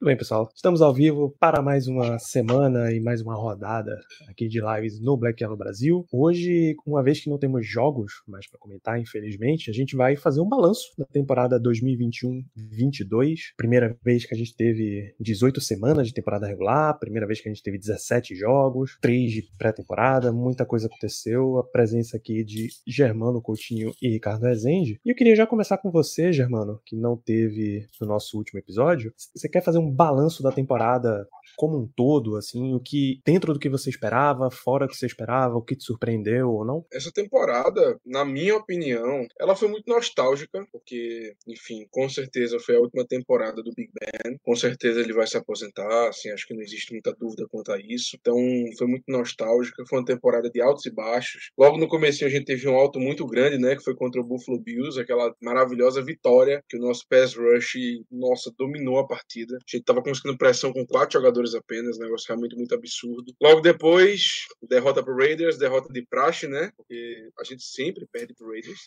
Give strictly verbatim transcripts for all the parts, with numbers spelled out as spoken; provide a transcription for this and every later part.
Tudo bem, pessoal? Estamos ao vivo para mais uma semana e mais uma rodada aqui de lives no Black Yellow Brasil. Hoje, uma vez que não temos jogos mais para comentar, infelizmente, a gente vai fazer um balanço da temporada dois mil e vinte e um, vinte e dois. Primeira vez que a gente teve dezoito semanas de temporada regular, primeira vez que a gente teve dezessete jogos, três de pré-temporada, muita coisa aconteceu. A presença aqui de Germano Coutinho e Ricardo Rezende. E eu queria já começar com você, Germano, que não teve no nosso último episódio. Você quer fazer um balanço da temporada como um todo, assim, o que dentro do que você esperava, fora do que você esperava, o que te surpreendeu ou não? Essa temporada, na minha opinião, ela foi muito nostálgica, porque, enfim, com certeza foi a última temporada do Big Ben, com certeza ele vai se aposentar, assim, acho que não existe muita dúvida quanto a isso, então foi muito nostálgica, foi uma temporada de altos e baixos. Logo no comecinho a gente teve um alto muito grande, né, que foi contra o Buffalo Bills, aquela maravilhosa vitória que o nosso pass rush, nossa, dominou a partida. A gente tava conseguindo pressão com quatro jogadores apenas, um negócio realmente muito absurdo. Logo depois, derrota pro Raiders, derrota de praxe, né? Porque a gente sempre perde pro Raiders.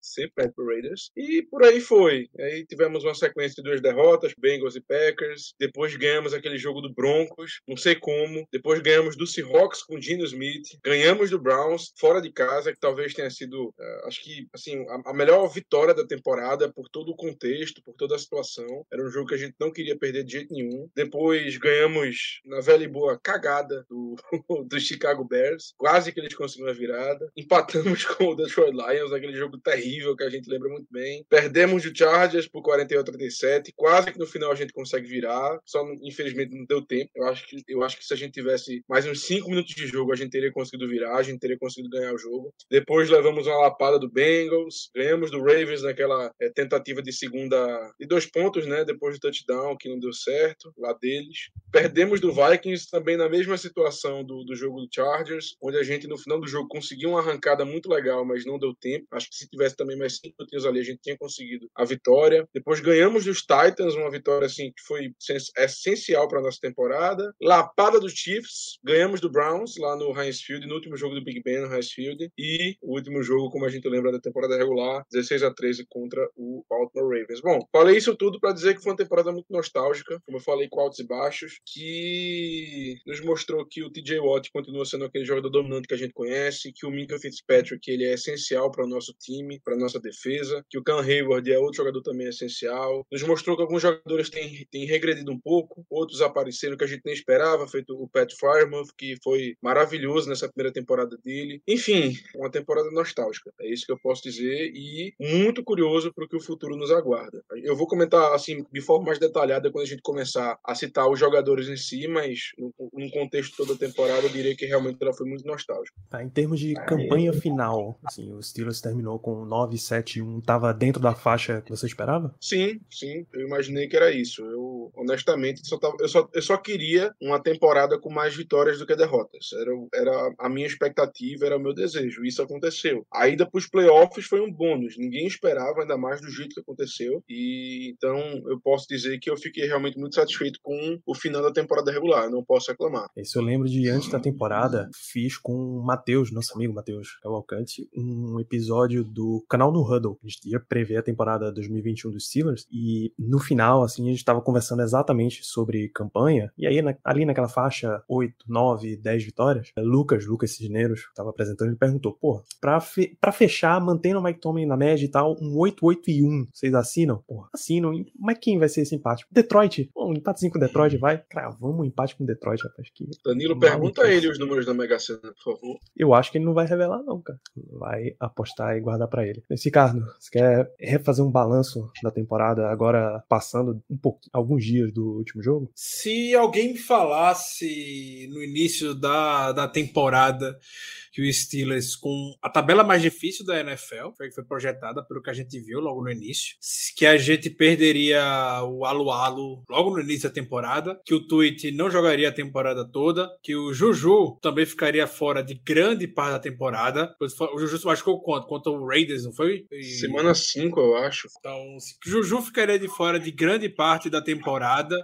sempre perde pro Raiders. E por aí foi. Aí tivemos uma sequência de duas derrotas, Bengals e Packers. Depois ganhamos aquele jogo do Broncos, não sei como. Depois ganhamos do Seahawks com o Geno Smith. Ganhamos do Browns, fora de casa, que talvez tenha sido, uh, acho que, assim, a, a melhor vitória da temporada por todo o contexto, por toda a situação. Era um jogo que a gente não queria perder de jeito nenhum. Depois ganhamos na velha e boa cagada do, do Chicago Bears. Quase que eles conseguiram a virada. Empatamos com o Detroit Lions, aquele jogo terrível que a gente lembra muito bem. Perdemos do Chargers por quarenta e oito a trinta e sete. Quase que no final a gente consegue virar. Só, infelizmente, não deu tempo. Eu acho que, eu acho que se a gente tivesse mais uns cinco minutos de jogo, a gente teria conseguido virar, a gente teria conseguido ganhar o jogo. Depois levamos uma lapada do Bengals. Ganhamos do Ravens naquela é, tentativa de segunda... de dois pontos, né? Depois do touchdown, que não deu certo, lá deles. Perdemos do Vikings também na mesma situação do, do jogo do Chargers, onde a gente no final do jogo conseguiu uma arrancada muito legal, mas não deu tempo. Acho que se tivesse também mais cinco minutinhos ali, a gente tinha conseguido a vitória. Depois ganhamos dos Titans, uma vitória assim que foi essencial para a nossa temporada. Lapada dos Chiefs, ganhamos do Browns lá no Heinz Field, no último jogo do Big Ben no Heinz Field. E o último jogo, como a gente lembra, da temporada regular, dezesseis a treze contra o Baltimore Ravens. Bom, falei isso tudo para dizer que foi uma temporada muito nostálgica, como eu falei, com altos e baixos, que nos mostrou que o T J Watt continua sendo aquele jogador dominante que a gente conhece, que o Minkah Fitzpatrick, ele é essencial para o nosso time, para nossa defesa, que o Cam Heyward é outro jogador também essencial. Nos mostrou que alguns jogadores têm, têm regredido um pouco, outros apareceram que a gente nem esperava, feito o Pat Freiermuth, que foi maravilhoso nessa primeira temporada dele. Enfim, uma temporada nostálgica, é isso que eu posso dizer, e muito curioso para o que o futuro nos aguarda. Eu vou comentar assim de forma mais detalhada quando a gente começar a citar os jogadores em si, mas no, no contexto toda a temporada eu diria que realmente ela foi muito nostálgica. Tá, em termos de Aí. campanha final, assim, o Steelers terminou com nove sete um, estava dentro da faixa que você esperava? Sim, sim, eu imaginei que era isso. Eu, honestamente, só tava, eu, só, eu só queria uma temporada com mais vitórias do que derrotas. Era, era a minha expectativa, era o meu desejo. Isso aconteceu. A ida para os playoffs foi um bônus. Ninguém esperava, ainda mais do jeito que aconteceu. E então eu posso dizer que eu fiquei realmente muito satisfeito com o final da temporada regular, eu não posso reclamar. Isso eu lembro de antes da temporada, fiz com o Matheus, nosso amigo Matheus Cavalcante, um episódio do canal No Huddle. A gente ia prever a temporada dois mil e vinte e um dos Steelers e no final, assim, a gente estava conversando exatamente sobre campanha, e aí na, ali naquela faixa oito, nove, dez vitórias, Lucas, Lucas Cisneros, estava apresentando, ele perguntou, pô, pra, fe- pra fechar, mantendo o Mike Tomlin na média e tal, um oito, oito e um, vocês assinam? Porra, assinam, mas quem vai ser esse empate? Detroit? Bom, um empatezinho com Detroit, vai. Cravamos um empate com Detroit, rapaz. Que Danilo, maluco. Pergunta a ele os números da Mega Sena, por favor. Eu acho que ele não vai revelar não, cara. Vai apostar e guardar pra ele. Mas, Ricardo, você quer refazer um balanço da temporada agora, passando um pouquinho, alguns dias do último jogo? Se alguém me falasse no início da, da temporada que o Steelers, com a tabela mais difícil da N F L, foi, foi projetada pelo que a gente viu logo no início, que a gente perderia o Alualo logo no início da temporada, que o Tuitt não jogaria a temporada toda, que o Juju também ficaria fora de grande parte da temporada. O Juju se machucou quanto? Contra o Raiders, não foi? E... semana cinco, eu acho. Então, o Juju ficaria de fora de grande parte da temporada,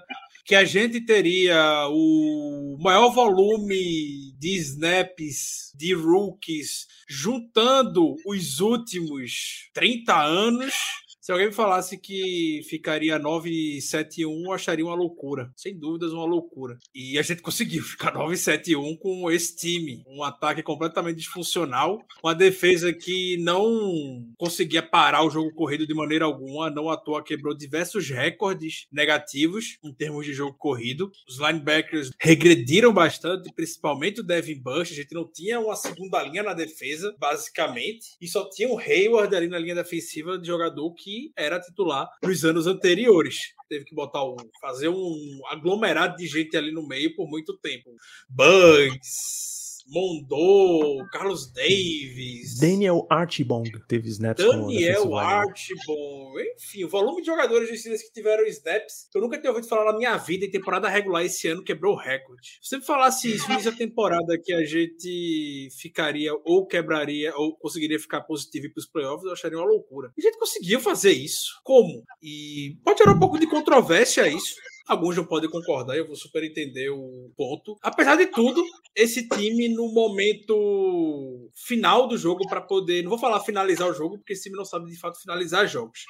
que a gente teria o maior volume de snaps de rookies juntando os últimos trinta anos. Se alguém me falasse que ficaria nove sete um, eu acharia uma loucura. Sem dúvidas, uma loucura. E a gente conseguiu ficar nove sete um com esse time. Um ataque completamente disfuncional. Uma defesa que não conseguia parar o jogo corrido de maneira alguma. Não à toa quebrou diversos recordes negativos em termos de jogo corrido. Os linebackers regrediram bastante, principalmente o Devin Bush. A gente não tinha uma segunda linha na defesa, basicamente. E só tinha o Heyward ali na linha defensiva de jogador que era titular nos anos anteriores. Teve que botar um, fazer um aglomerado de gente ali no meio por muito tempo. Bugs, Mondô, Carlos Davis, Daniel Archibald teve snaps. Daniel Archibald, enfim, o volume de jogadores de Steelers que tiveram snaps, eu nunca tinha ouvido falar na minha vida, em temporada regular esse ano quebrou o recorde. Se você me falasse isso, nessa temporada que a gente ficaria ou quebraria ou conseguiria ficar positivo e ir para os playoffs, eu acharia uma loucura. E a gente conseguiu fazer isso. Como? E pode gerar um pouco de controvérsia isso. Alguns não podem concordar, eu vou super entender o ponto. Apesar de tudo, esse time no momento final do jogo para poder... Não vou falar finalizar o jogo, porque esse time não sabe de fato finalizar jogos.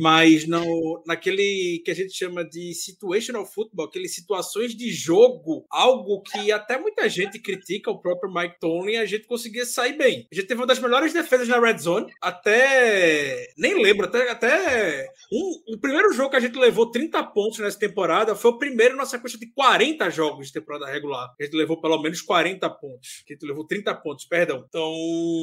Mas no, naquele que a gente chama de situational football, aquelas situações de jogo, algo que até muita gente critica, o próprio Mike Tomlin, a gente conseguia sair bem. A gente teve uma das melhores defesas na Red Zone, até... Nem lembro, até... até um, o primeiro jogo que a gente levou trinta pontos nessa temporada, foi o primeiro na sequência de quarenta jogos de temporada regular. A gente levou pelo menos quarenta pontos. A gente levou trinta pontos, perdão. Então...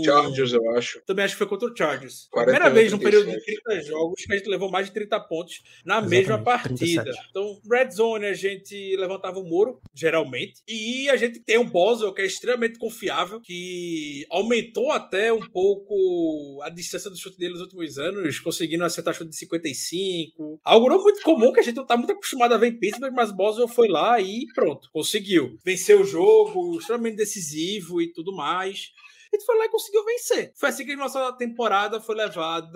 Chargers, eu acho. Também acho que foi contra o Chargers. Primeira vez num período de trinta jogos que a gente levou mais de trinta pontos na Exatamente, mesma partida. trinta e sete. Então, Red Zone, a gente levantava o muro, geralmente. E a gente tem um Boswell que é extremamente confiável, que aumentou até um pouco a distância do chute dele nos últimos anos, conseguindo acertar chute de cinquenta e cinco. Algo não muito comum, que a gente não tá muito acostumado a ver Pittsburgh, mas Boswell foi lá e pronto, conseguiu. Venceu o jogo, extremamente decisivo e tudo mais. A gente foi lá e conseguiu vencer. Foi assim que a nossa temporada foi levada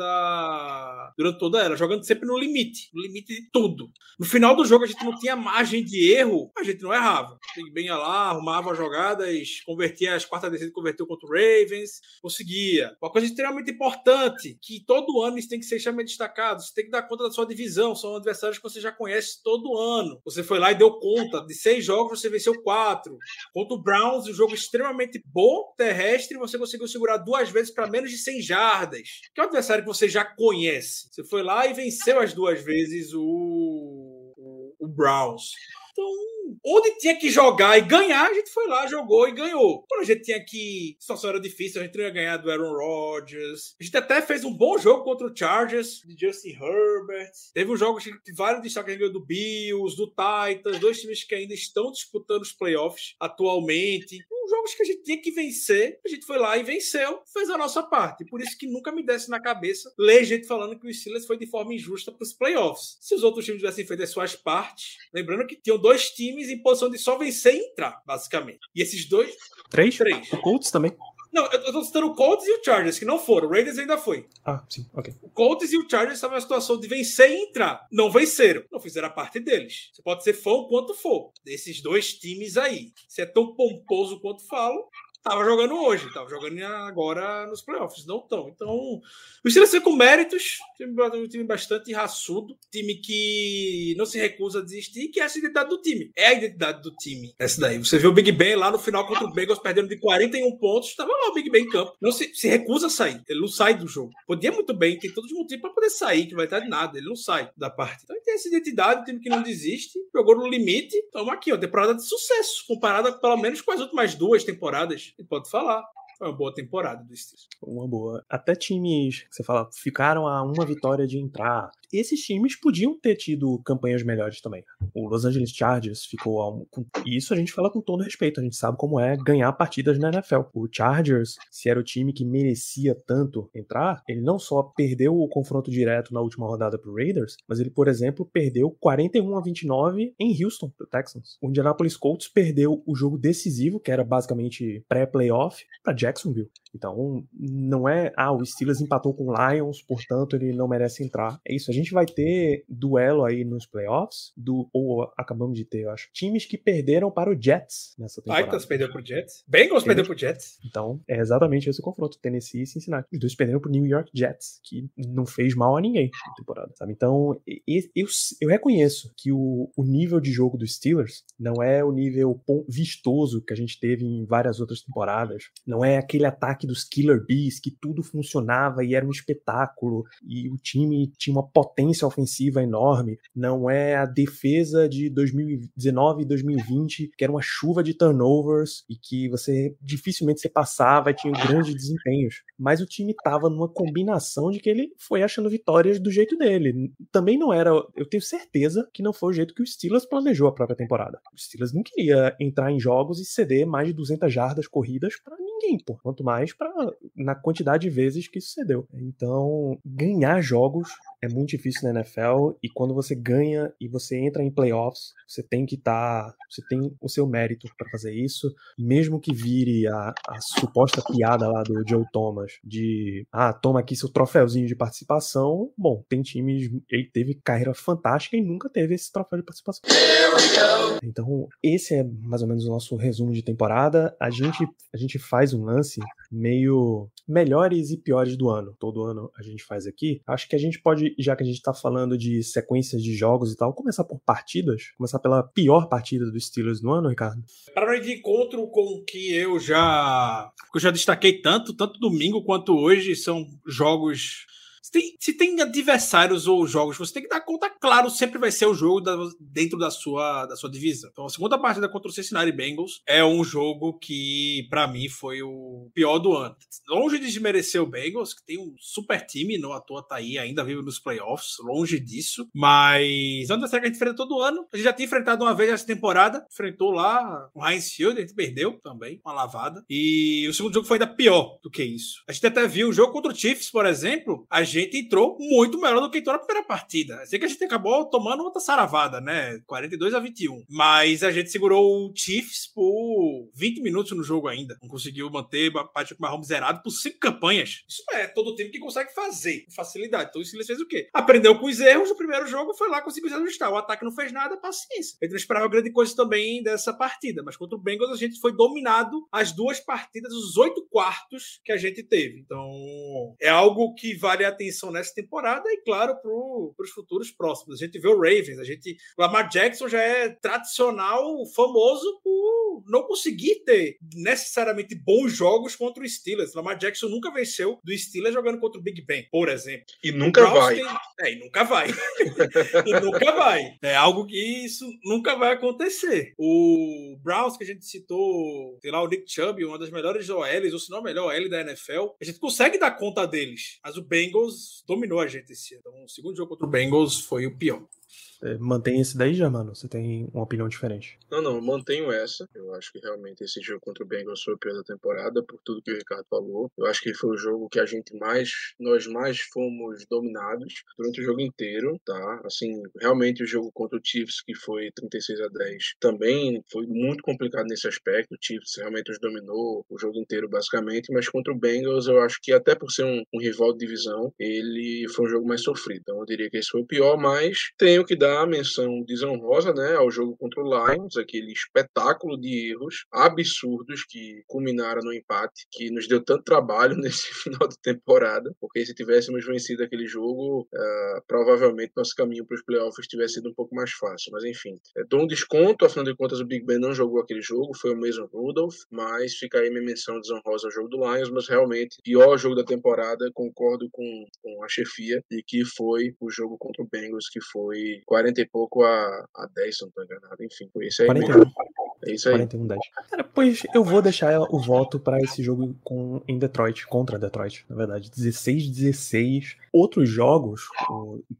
durante toda ela, jogando sempre no limite, no limite de tudo. No final do jogo a gente não tinha margem de erro, a gente não errava. Big Ben ia lá, arrumava jogadas, convertia as quartas descidas, converteu contra o Ravens, conseguia. Uma coisa extremamente importante, que todo ano isso tem que ser extremamente destacado, você tem que dar conta da sua divisão, são adversários que você já conhece todo ano. Você foi lá e deu conta, de seis jogos você venceu quatro. Contra o Browns, um jogo extremamente bom, terrestre, você conseguiu segurar duas vezes para menos de cem jardas. Que é um adversário que você já conhece. Você foi lá e venceu as duas vezes o, o, o Browns. Então, onde tinha que jogar e ganhar, a gente foi lá, jogou e ganhou. Quando a gente tinha que... A situação era difícil, a gente não ia ganhar do Aaron Rodgers. A gente até fez um bom jogo contra o Chargers, de Justin Herbert. Teve um jogo de vários destaques do Bills, do Titans, dois times que ainda estão disputando os playoffs atualmente. Jogos que a gente tinha que vencer, a gente foi lá e venceu, fez a nossa parte. Por isso que nunca me desce na cabeça ler gente falando que o Steelers foi de forma injusta para os playoffs. Se os outros times tivessem feito as suas partes, lembrando que tinham dois times em posição de só vencer e entrar, basicamente. E esses dois... Três? Três. O Colts também. Não, eu tô citando o Colts e o Chargers, que não foram. O Raiders ainda foi. Ah, sim, ok. O Colts e o Chargers estavam na situação de vencer e entrar. Não venceram. Não fizeram a parte deles. Você pode ser fã o quanto for desses dois times aí. Se é tão pomposo quanto falo, tava jogando hoje, tava jogando agora nos playoffs, não tão. Então, o Steelers com méritos, um time bastante raçudo, time que não se recusa a desistir, que é essa identidade do time. É a identidade do time. Essa daí. Você vê o Big Ben lá no final contra o Bengals perdendo de quarenta e um pontos, tava lá o Big Ben em campo. Não se, se recusa a sair, ele não sai do jogo. Podia muito bem, tem todos os motivos para poder sair, que vai estar de nada, ele não sai da parte. Então, ele tem essa identidade, o time que não desiste, jogou no limite, toma aqui, ó, temporada de sucesso, comparada pelo menos com as últimas duas temporadas. E pode falar. Foi uma boa temporada do Steelers. Uma boa. Até times que você fala, ficaram a uma vitória de entrar. esses times podiam ter tido campanhas melhores também. O Los Angeles Chargers ficou... Ao... Isso a gente fala com todo respeito, a gente sabe como é ganhar partidas na N F L. O Chargers, se era o time que merecia tanto entrar, ele não só perdeu o confronto direto na última rodada pro Raiders, mas ele, por exemplo, perdeu quarenta e um a vinte e nove em Houston, pro Texans. O Indianapolis Colts perdeu o jogo decisivo, que era basicamente pré-playoff, pra Jacksonville. Então, não é, ah, o Steelers empatou com o Lions, portanto ele não merece entrar. É isso, a gente vai ter duelo aí nos playoffs, do, ou acabamos de ter, eu acho, times que perderam para o Jets nessa temporada. Titans perdeu pro Jets, Bengals perdeu pro Jets. Então, é exatamente esse o confronto, Tennessee e Cincinnati. Os dois perderam pro New York Jets, que não fez mal a ninguém na temporada, sabe? Então, eu, eu, eu reconheço que o, o nível de jogo dos Steelers não é o nível vistoso que a gente teve em várias outras temporadas, não é aquele ataque dos Killer Bees, que tudo funcionava e era um espetáculo, e o time tinha uma potência ofensiva enorme. Não é a defesa de dois mil e dezenove e dois mil e vinte, que era uma chuva de turnovers e que você dificilmente se passava e tinha grandes desempenhos. Mas o time tava numa combinação de que ele foi achando vitórias do jeito dele. Também não era, eu tenho certeza que não foi o jeito que o Steelers planejou a própria temporada. O Steelers não queria entrar em jogos e ceder mais de duzentas jardas corridas pra ninguém, pô. Quanto mais pra, na quantidade de vezes que isso cedeu. Então, ganhar jogos é muito difícil na N F L, e quando você ganha e você entra em playoffs, você tem que estar, tá, você tem o seu mérito para fazer isso, mesmo que vire a, a suposta piada lá do Joe Thomas, de ah, toma aqui seu troféuzinho de participação. Bom, tem times, ele teve carreira fantástica e nunca teve esse troféu de participação. Então, esse é mais ou menos o nosso resumo de temporada. A gente, a gente faz um lance meio melhores e piores do ano. Todo ano a gente faz aqui. Acho que a gente pode, já que a gente tá falando de sequências de jogos e tal, começar por partidas. Começar pela pior partida dos Steelers do ano, Ricardo. Para ir de encontro com o que eu já, que eu já destaquei tanto, tanto domingo quanto hoje, são jogos... Se tem, se tem adversários ou jogos, você tem que dar conta, claro, sempre vai ser o jogo da, dentro da sua, da sua divisa. Então, a segunda partida contra o Cincinnati Bengals é um jogo que, pra mim, foi o pior do ano. Longe de desmerecer o Bengals, que tem um super time, não à toa tá aí, ainda vive nos playoffs, longe disso. Mas é um adversário que a gente enfrenta todo ano. A gente já tinha enfrentado uma vez essa temporada, enfrentou lá o Heinz Field, a gente perdeu também, uma lavada. E o segundo jogo foi ainda pior do que isso. A gente até viu o jogo contra o Chiefs, por exemplo, a gente A gente entrou muito melhor do que entrou na primeira partida. Sei que a gente acabou tomando outra saravada, né? quarenta e dois a vinte e um. Mas a gente segurou o Chiefs por vinte minutos no jogo ainda. Não conseguiu manter Patrick Mahomes zerado por cinco campanhas. Isso é todo time que consegue fazer com facilidade. Então o Steelers fez o quê? Aprendeu com os erros do primeiro jogo, foi lá, conseguiu se ajustar. O ataque não fez nada, paciência. Ele não esperava grande coisa também dessa partida. Mas contra o Bengals a gente foi dominado as duas partidas, os oito quartos que a gente teve. Então é algo que vale a atenção nessa temporada e, claro, para os futuros próximos. A gente vê o Ravens, a gente, o Lamar Jackson já é tradicional, famoso por não conseguir ter necessariamente bons jogos contra o Steelers. O Lamar Jackson nunca venceu do Steelers jogando contra o Big Ben, por exemplo. E nunca vai. Tem... É, e nunca vai. e nunca vai. É algo que isso nunca vai acontecer. O Browns, que a gente citou, sei lá, o Nick Chubb, uma das melhores O Ls, ou se não a melhor O L da N F L, a gente consegue dar conta deles, mas o Bengals dominou a gente esse ano. Então, o segundo jogo contra o Bengals foi o pior. Mantém esse daí já, mano? Você tem uma opinião diferente? Não, não, eu mantenho essa. Eu acho que realmente esse jogo contra o Bengals foi o pior da temporada, por tudo que o Ricardo falou. Eu acho que foi o jogo que a gente mais, nós mais fomos dominados durante o jogo inteiro, tá? Assim, realmente o jogo contra o Chiefs, que foi trinta e seis a dez, também foi muito complicado nesse aspecto. O Chiefs realmente os dominou o jogo inteiro, basicamente, mas contra o Bengals, eu acho que até por ser um, um rival de divisão, ele foi um jogo mais sofrido. Então eu diria que esse foi o pior, mas tenho que dar a menção desonrosa, né, ao jogo contra o Lions, aquele espetáculo de erros absurdos que culminaram no empate, que nos deu tanto trabalho nesse final de temporada, porque se tivéssemos vencido aquele jogo, uh, provavelmente nosso caminho para os playoffs tivesse sido um pouco mais fácil, mas enfim. É, dou um desconto, afinal de contas o Big Ben não jogou aquele jogo, foi o Mason Rudolph, mas fica aí minha menção desonrosa ao jogo do Lions, mas realmente pior jogo da temporada, concordo com, com a chefia, e que foi o jogo contra o Bengals, que foi quarenta e pouco a, a dez, se não estou enganado. Enfim, foi esse aí. quarenta e um. É isso aí. quarenta e um a dez. Cara, pois eu vou deixar o voto pra esse jogo com, em Detroit, contra Detroit, na verdade. dezesseis a dezesseis. Outros jogos,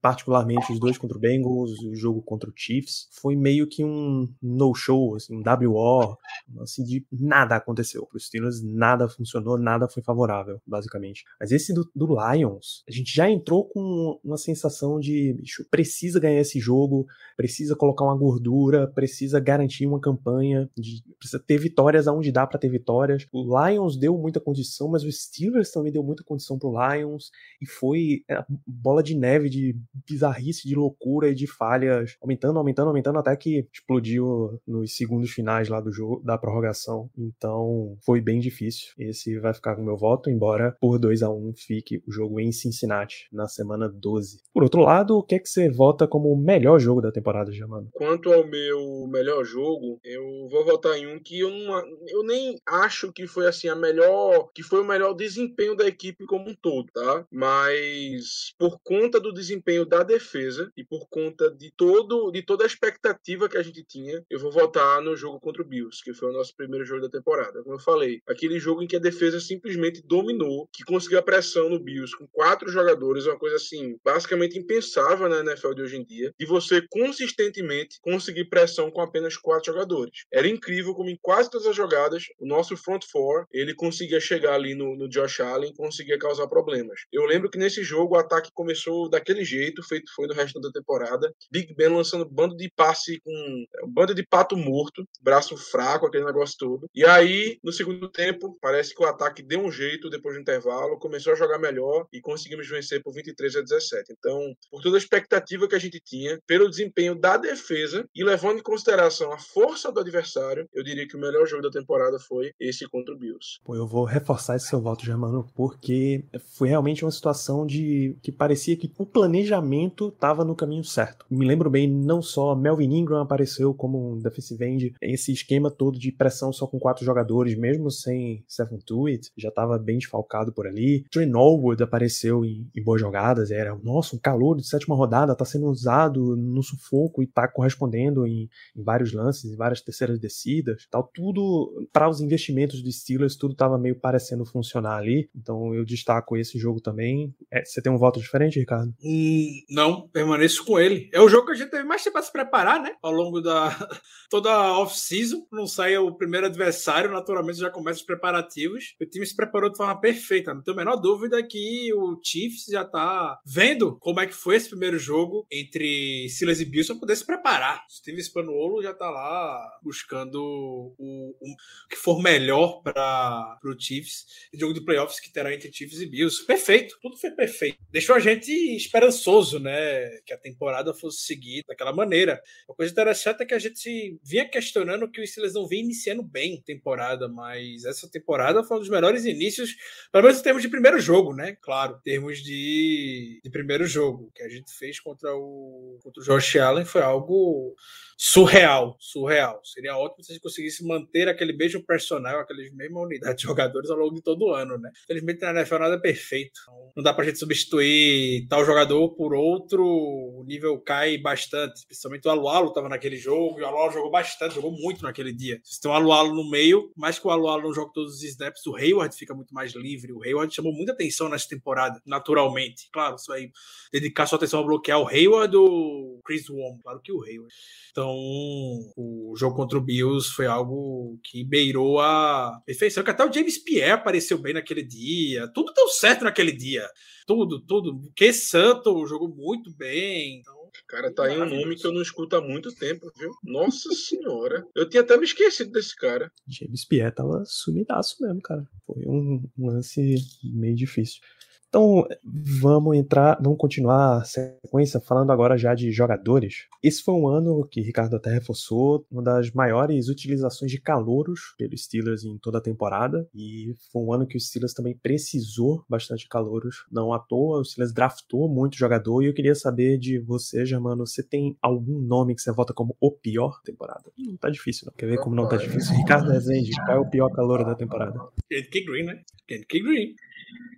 particularmente os dois contra o Bengals, o jogo contra o Chiefs, foi meio que um no-show, assim, um W O, assim, de nada aconteceu. Para os Steelers, nada funcionou, nada foi favorável, basicamente. Mas esse do, do Lions, a gente já entrou com uma sensação de, bicho, precisa ganhar esse jogo, precisa colocar uma gordura, precisa garantir uma campanha, de, precisa ter vitórias aonde dá para ter vitórias. O Lions deu muita condição, mas o Steelers também deu muita condição pro Lions, e foi é, bola de neve, de bizarrice, de loucura e de falhas, aumentando, aumentando, aumentando, até que explodiu nos segundos finais lá do jogo, da prorrogação. Então, foi bem difícil. Esse vai ficar com o meu voto, embora por dois a um fique o jogo em Cincinnati, na semana doze. Por outro lado, o que é que você vota como o melhor jogo da temporada, Germano? Quanto ao meu melhor jogo, eu vou votar em um que eu, não, eu nem acho que foi assim a melhor, que foi o melhor desempenho da equipe como um todo, tá? Mas por conta do desempenho da defesa e por conta de, todo, de toda a expectativa que a gente tinha, eu vou votar no jogo contra o Bills, que foi o nosso primeiro jogo da temporada. Como eu falei, aquele jogo em que a defesa simplesmente dominou, que conseguiu a pressão no Bills com quatro jogadores, uma coisa assim, basicamente impensável na N F L de hoje em dia, de você consistentemente conseguir pressão com apenas quatro jogadores. Era incrível como em quase todas as jogadas, o nosso front four, ele conseguia chegar ali no, no Josh Allen, conseguia causar problemas. Eu lembro que nesse jogo o ataque começou daquele jeito, feito foi no resto da temporada, Big Ben lançando bando de passe com um bando de pato morto, braço fraco, aquele negócio todo. E aí, no segundo tempo, parece que o ataque deu um jeito depois do intervalo, começou a jogar melhor e conseguimos vencer por vinte e três a dezessete. Então, por toda a expectativa que a gente tinha, pelo desempenho da defesa e levando em consideração a força do adversário, eu diria que o melhor jogo da temporada foi esse contra o Bills. Pô, eu vou reforçar esse seu voto, Germano, porque foi realmente uma situação de que parecia que o planejamento estava no caminho certo. Me lembro bem, não só Melvin Ingram apareceu como um defensive end, esse esquema todo de pressão só com quatro jogadores, mesmo sem Stephon Tuitt, já estava bem desfalcado por ali. Trent Norwood apareceu em, em boas jogadas, era, nossa, um calor de sétima rodada, tá sendo usado no sufoco e tá correspondendo em, em vários lances, em várias terceiras descidas, tal, tudo para os investimentos do Steelers, tudo tava meio parecendo funcionar ali, então eu destaco esse jogo também. É, você tem um voto diferente, Ricardo? Hum, não, permaneço com ele. É o jogo que a gente teve mais tempo para se preparar, né, ao longo da toda a off-season, não sai o primeiro adversário, naturalmente já começa os preparativos, o time se preparou de forma perfeita, não tenho a menor dúvida que o Chiefs já tá vendo como é que foi esse primeiro jogo entre Silas e Bills para poder se preparar. O Steve Spagnuolo já tá lá buscando o, o que for melhor para o Chiefs, o jogo de playoffs que terá entre Chiefs e Bills. Perfeito, tudo foi perfeito. Deixou a gente esperançoso, né, que a temporada fosse seguir daquela maneira. Uma coisa interessante é que a gente vinha questionando que o Steelers não vinha iniciando bem a temporada, mas essa temporada foi um dos melhores inícios, pelo menos em termos de primeiro jogo, né? Claro, em termos de, de primeiro jogo, que a gente fez contra o, contra o Josh Allen foi algo surreal, surreal. Seria ótimo se a gente conseguisse manter aquele mesmo personal, aqueles mesma unidade de jogadores ao longo de todo o ano, né? Infelizmente na N F L nada é perfeito. Não dá pra gente substituir tal jogador por outro, o nível cai bastante. Principalmente o Alualo tava naquele jogo, e o Alualo jogou bastante, jogou muito naquele dia. Se tem um Alualo no meio, mais que o Alualo não joga todos os snaps, o Heyward fica muito mais livre. O Heyward chamou muita atenção nessa temporada, naturalmente. Claro, você vai dedicar sua atenção a bloquear o Heyward ou o Chris Wong, claro que o Heyward. Então, Então, o jogo contra o Bills foi algo que beirou a perfeição, que até o James Pierre apareceu bem naquele dia, tudo deu certo naquele dia, tudo, tudo, que santo, jogou muito bem, então... Cara, tá aí um nome que eu não escuto há muito tempo, viu? Nossa senhora. Eu tinha até me esquecido desse cara. James Pierre tava sumidaço mesmo, cara. Foi um lance meio difícil. Então, vamos entrar, vamos continuar a sequência falando agora já de jogadores. Esse foi um ano que Ricardo até reforçou, uma das maiores utilizações de calouros pelos Steelers em toda a temporada, e foi um ano que os Steelers também precisou bastante de calouros, não à toa, os Steelers draftou muito jogador, e eu queria saber de você, Germano, você tem algum nome que você vota como o pior temporada? Não tá difícil, não. Quer ver como não tá difícil? Ricardo Rezende, qual é o pior calouro da temporada? Kentucky Green, né? Kentucky Green.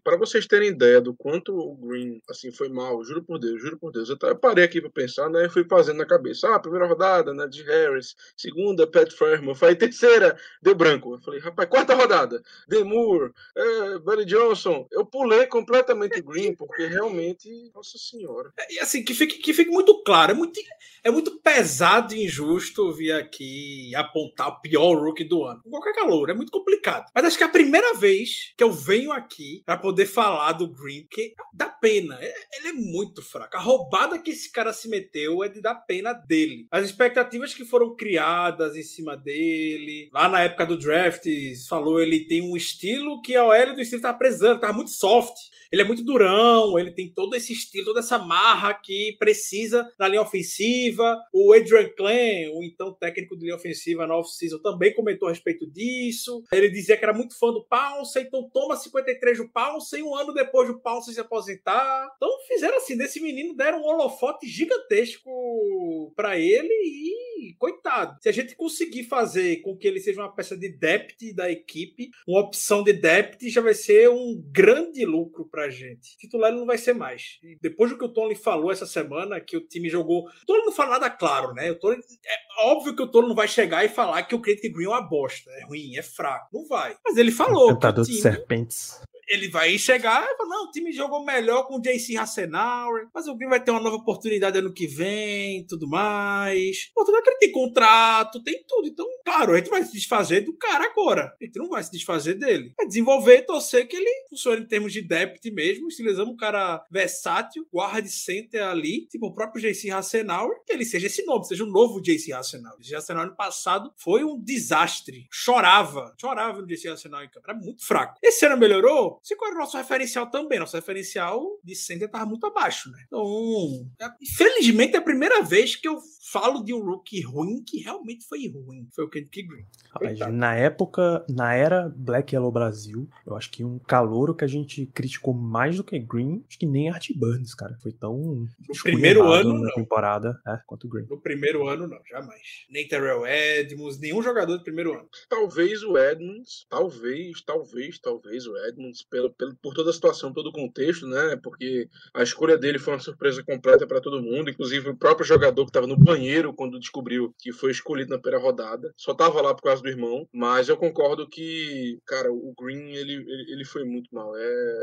Para vocês terem ideia do quanto o Green assim, foi mal, juro por Deus, juro por Deus. Eu, eu parei aqui para pensar, né? E fui fazendo na cabeça. Ah, primeira rodada, né? De Harris. Segunda, Pat Freiermuth. Aí terceira, deu branco. Eu falei, rapaz, quarta rodada. Demur, é, Barry Johnson. Eu pulei completamente o Green, porque realmente, nossa senhora. É, e assim, que fique, que fique muito claro. É muito, é muito pesado e injusto vir aqui apontar o pior rookie do ano. Com qualquer calor, é muito complicado. Mas acho que é a primeira vez que eu venho aqui para poder falar do Green, que dá pena. Ele é muito fraco. A roubada que esse cara se meteu é de dar pena dele. As expectativas que foram criadas em cima dele. Lá na época do draft, falou ele tem um estilo que a O L do estilo tá precisando. Tá muito soft. Ele é muito durão. Ele tem todo esse estilo, toda essa marra que precisa na linha ofensiva. O Adrian Klein, o então técnico de linha ofensiva na off-season, também comentou a respeito disso. Ele dizia que era muito fã do Pounce, então toma cinquenta e três do Pounce. Sem um ano depois do Pounce se aposentar. Então fizeram assim, desse menino deram um holofote gigantesco pra ele e coitado. Se a gente conseguir fazer com que ele seja uma peça de depth da equipe, uma opção de depth, já vai ser um grande lucro pra gente. Titular ele não vai ser mais. E depois do que o Tony falou essa semana, que o time jogou... O Tony não fala nada claro, né? O Tony... É óbvio que o Tony não vai chegar e falar que o Clint Green é uma bosta. É ruim, é fraco. Não vai. Mas ele falou... Tentador de serpentes. Ele vai chegar e falar, não, o time jogou melhor com o J C Hassenauer, mas o Green vai ter uma nova oportunidade ano que vem, tudo mais. Pô, tudo é que ele tem contrato, tem tudo. Então, claro, a gente vai se desfazer do cara agora. A gente não vai se desfazer dele. Vai desenvolver e torcer que ele funcione em termos de depth mesmo, utilizando um cara versátil, guard-center ali, tipo o próprio J C Hassenauer, que ele seja esse nome, seja o novo J C Hassenauer. O J C Hassenauer no passado foi um desastre. Chorava. Chorava no J C Hassenauer em campo. Era muito fraco. Esse ano melhorou? Sei qual era o nosso referencial também. Nosso referencial de center estava muito abaixo, né? Então, infelizmente, é a primeira vez que eu falo de um rookie ruim que realmente foi ruim. Foi o Kendrick Green. Rapaz, na época, na era Black Yellow Brasil, eu acho que um calouro que a gente criticou mais do que Green, acho que nem Art Burns, cara. Foi tão no primeiro ano, na não. temporada é, quanto o Green. No primeiro ano, não. Jamais. Nem Terrell Edmunds, nenhum jogador do primeiro ano. Talvez o Edmunds, talvez, talvez, talvez o Edmunds Pelo, pelo, por toda a situação, todo o contexto, né? Porque a escolha dele foi uma surpresa completa para todo mundo, inclusive o próprio jogador que estava no banheiro quando descobriu que foi escolhido na primeira rodada. Só estava lá por causa do irmão, mas eu concordo que, cara, o Green, ele, ele, ele foi muito mal. É...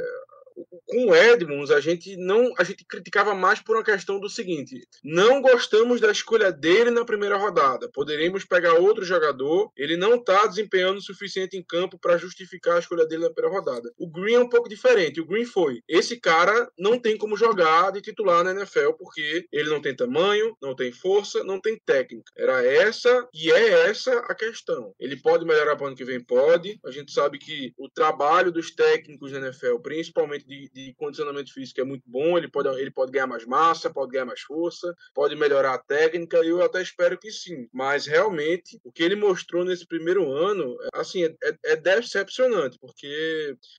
Com o Edmunds, a gente não a gente criticava mais por uma questão do seguinte: não gostamos da escolha dele na primeira rodada, poderíamos pegar outro jogador, ele não está desempenhando o suficiente em campo para justificar a escolha dele na primeira rodada. O Green é um pouco diferente. O Green foi, esse cara não tem como jogar de titular na N F L porque ele não tem tamanho, não tem força, não tem técnica. Era essa e é essa a questão. Ele pode melhorar para o ano que vem? Pode. A gente sabe que o trabalho dos técnicos na N F L, principalmente De, de condicionamento físico, é muito bom. Ele pode, ele pode ganhar mais massa, pode ganhar mais força, pode melhorar a técnica, e eu até espero que sim. Mas realmente o que ele mostrou nesse primeiro ano, assim, é, é decepcionante, porque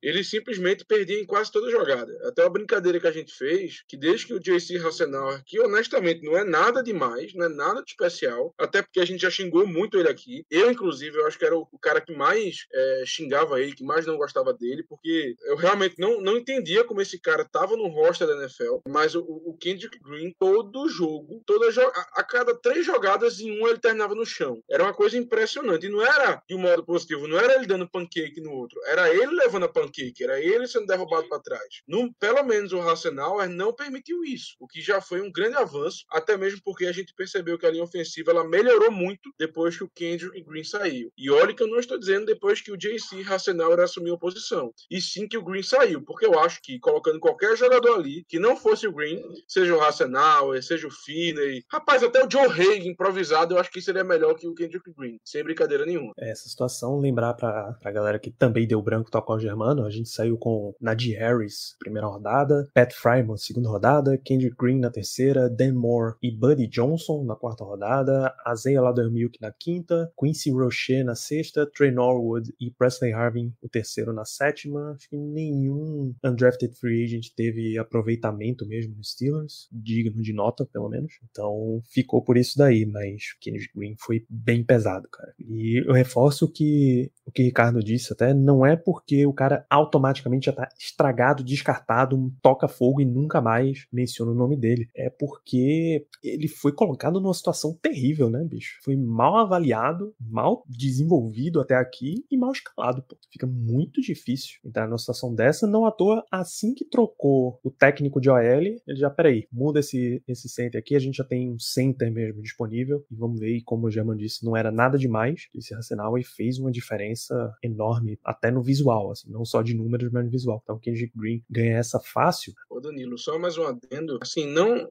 ele simplesmente perdia em quase toda jogada. Até a brincadeira que a gente fez, que desde que o J C Hassenauer, que honestamente não é nada demais, não é nada de especial, até porque a gente já xingou muito ele aqui. Eu, inclusive, eu acho que era o cara que mais é, xingava ele, que mais não gostava dele, porque eu realmente não, não entendi entendia como esse cara tava no roster da N F L, mas o, o Kendrick Green, todo jogo, toda jo- a, a cada três jogadas em um ele terminava no chão. Era uma coisa impressionante. E não era de um modo positivo, não era ele dando pancake no outro, era ele levando a pancake, era ele sendo derrubado para trás. No, pelo menos o Hassenauer não permitiu isso, o que já foi um grande avanço, até mesmo porque a gente percebeu que a linha ofensiva ela melhorou muito depois que o Kendrick Green saiu. E olha que eu não estou dizendo depois que o J C Hassenauer assumiu a posição, e sim que o Green saiu, porque eu acho acho que colocando qualquer jogador ali que não fosse o Green, seja o Hassenauer, seja o Finney, rapaz, até o Joe Hague improvisado, eu acho que seria melhor que o Kendrick Green, sem brincadeira nenhuma. Essa situação, lembrar pra, pra galera que também deu branco, tal qual o Germano, a gente saiu com Najee Harris, primeira rodada, Pat Freiermuth, segunda rodada, Kendrick Green na terceira, Dan Moore e Buddy Johnson na quarta rodada, Isaiah Loudermilk na quinta, Quincy Roche na sexta, Trey Norwood e Presley Harvin o terceiro na sétima. Acho que nenhum undrafted free agent teve aproveitamento mesmo nos Steelers, digno de nota, pelo menos. Então, ficou por isso daí, mas o Kendrick Green foi bem pesado, cara. E eu reforço que o que o Ricardo disse até, não é porque o cara automaticamente já tá estragado, descartado, um toca-fogo e nunca mais menciona o nome dele. É porque ele foi colocado numa situação terrível, né, bicho? Foi mal avaliado, mal desenvolvido até aqui e mal escalado, pô. Fica muito difícil entrar numa situação dessa. Não à toa, assim que trocou o técnico de O L, ele já, peraí, muda esse, esse center aqui, a gente já tem um center mesmo disponível, e vamos ver, e como o Germano disse, não era nada demais, esse Hassanaway fez uma diferença enorme, até no visual, assim, não só de números, mas no visual. Então o Kendrick Green ganha essa fácil. Ô Danilo, só mais um adendo, assim, não,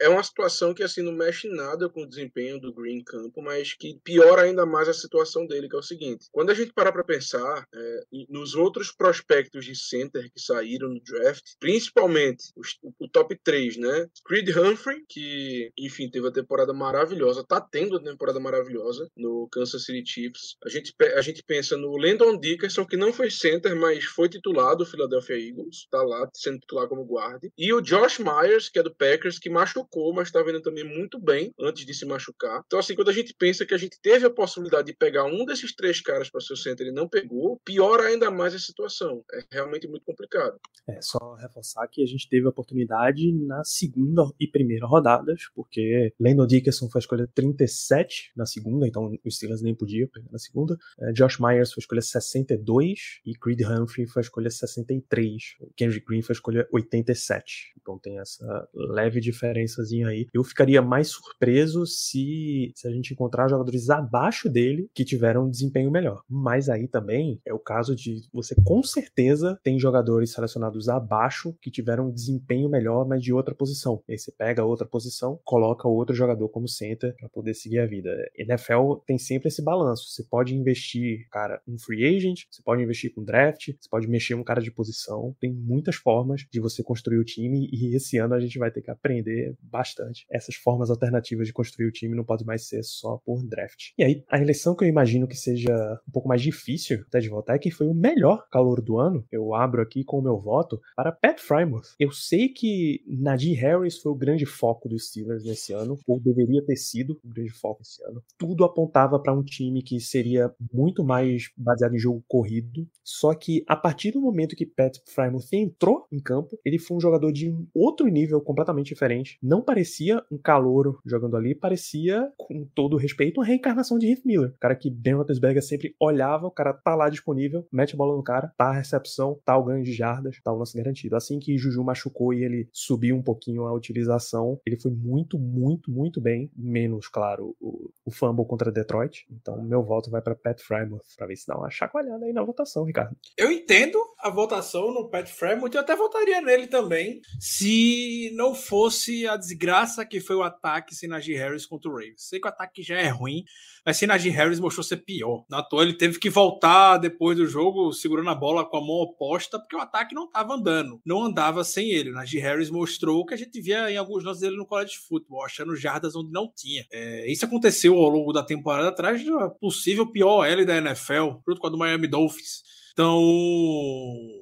é uma situação que, assim, não mexe nada com o desempenho do Green em campo, mas que piora ainda mais a situação dele, que é o seguinte, quando a gente parar pra pensar é, nos outros prospectos de center que saíram no draft, principalmente os, o top três, né? Creed Humphrey, que, enfim, teve a temporada maravilhosa, tá tendo a temporada maravilhosa no Kansas City Chiefs. A gente, a gente pensa no Landon Dickerson, que não foi center, mas foi titular do Philadelphia Eagles, tá lá sendo titular como guard. E o Josh Myers, que é do Packers, que machucou, mas tá vendo também muito bem antes de se machucar. Então, assim, quando a gente pensa que a gente teve a possibilidade de pegar um desses três caras para ser center e não pegou, piora ainda mais a situação. É realmente muito complicado. É, só reforçar que a gente teve a oportunidade na segunda e primeira rodadas, porque Landon Dickerson foi a escolha trinta e sete na segunda, então os Steelers nem podiam pegar na segunda. Uh, Josh Myers foi a escolha sessenta e dois e Creed Humphrey foi a escolha sessenta e três. O Kendrick Green foi a escolha oitenta e sete. Então tem essa leve diferençazinha aí. Eu ficaria mais surpreso se, se a gente encontrar jogadores abaixo dele que tiveram um desempenho melhor. Mas aí também é o caso de você com certeza tem jogadores selecionados abaixo que tiveram um desempenho melhor, mas de outra posição. Aí você pega outra posição, coloca outro jogador como center pra poder seguir a vida. N F L tem sempre esse balanço. Você pode investir, cara, um free agent, você pode investir com draft, você pode mexer um cara de posição. Tem muitas formas de você construir o time e esse ano a gente vai ter que aprender bastante. Essas formas alternativas de construir o time não pode mais ser só por draft. E aí, a eleição que eu imagino que seja um pouco mais difícil até de votar é que foi o melhor calouro do ano. Eu abro aqui com o meu voto para Pat Freiermuth. Eu sei que Najee Harris foi o grande foco dos Steelers nesse ano, ou deveria ter sido o grande foco esse ano. Tudo apontava para um time que seria muito mais baseado em jogo corrido, só que a partir do momento que Pat Freiermuth entrou em campo, ele foi um jogador de um outro nível completamente diferente. Não parecia um calouro jogando ali, parecia, com todo respeito, uma reencarnação de Heath Miller. O cara que Ben Roethlisberger sempre olhava, o cara tá lá disponível, mete a bola no cara, tá a recepção, tá o ganho de jardas, tá o lance garantido. Assim que Juju machucou e ele subiu um pouquinho a utilização, ele foi muito, muito, muito bem, menos, claro, o, o fumble contra Detroit. Então, meu voto vai pra Pat Freiermuth, pra ver se dá uma chacoalhada aí na votação, Ricardo. Eu entendo a votação no Pat Freiermuth, eu até votaria nele também, se não fosse a desgraça que foi o ataque sem Najee Harris contra o Ravens. Sei que o ataque já é ruim, mas sem Najee Harris mostrou ser pior. Na toa, ele teve que voltar depois do jogo, segurando a bola com a mão oposta, porque o ataque não tava andando, não andava sem ele. Najee Harris mostrou o que a gente via em alguns lances dele no college de futebol, achando jardas onde não tinha. É, isso aconteceu ao longo da temporada atrás, da possível pior O L da N F L, junto com a do Miami Dolphins. Então,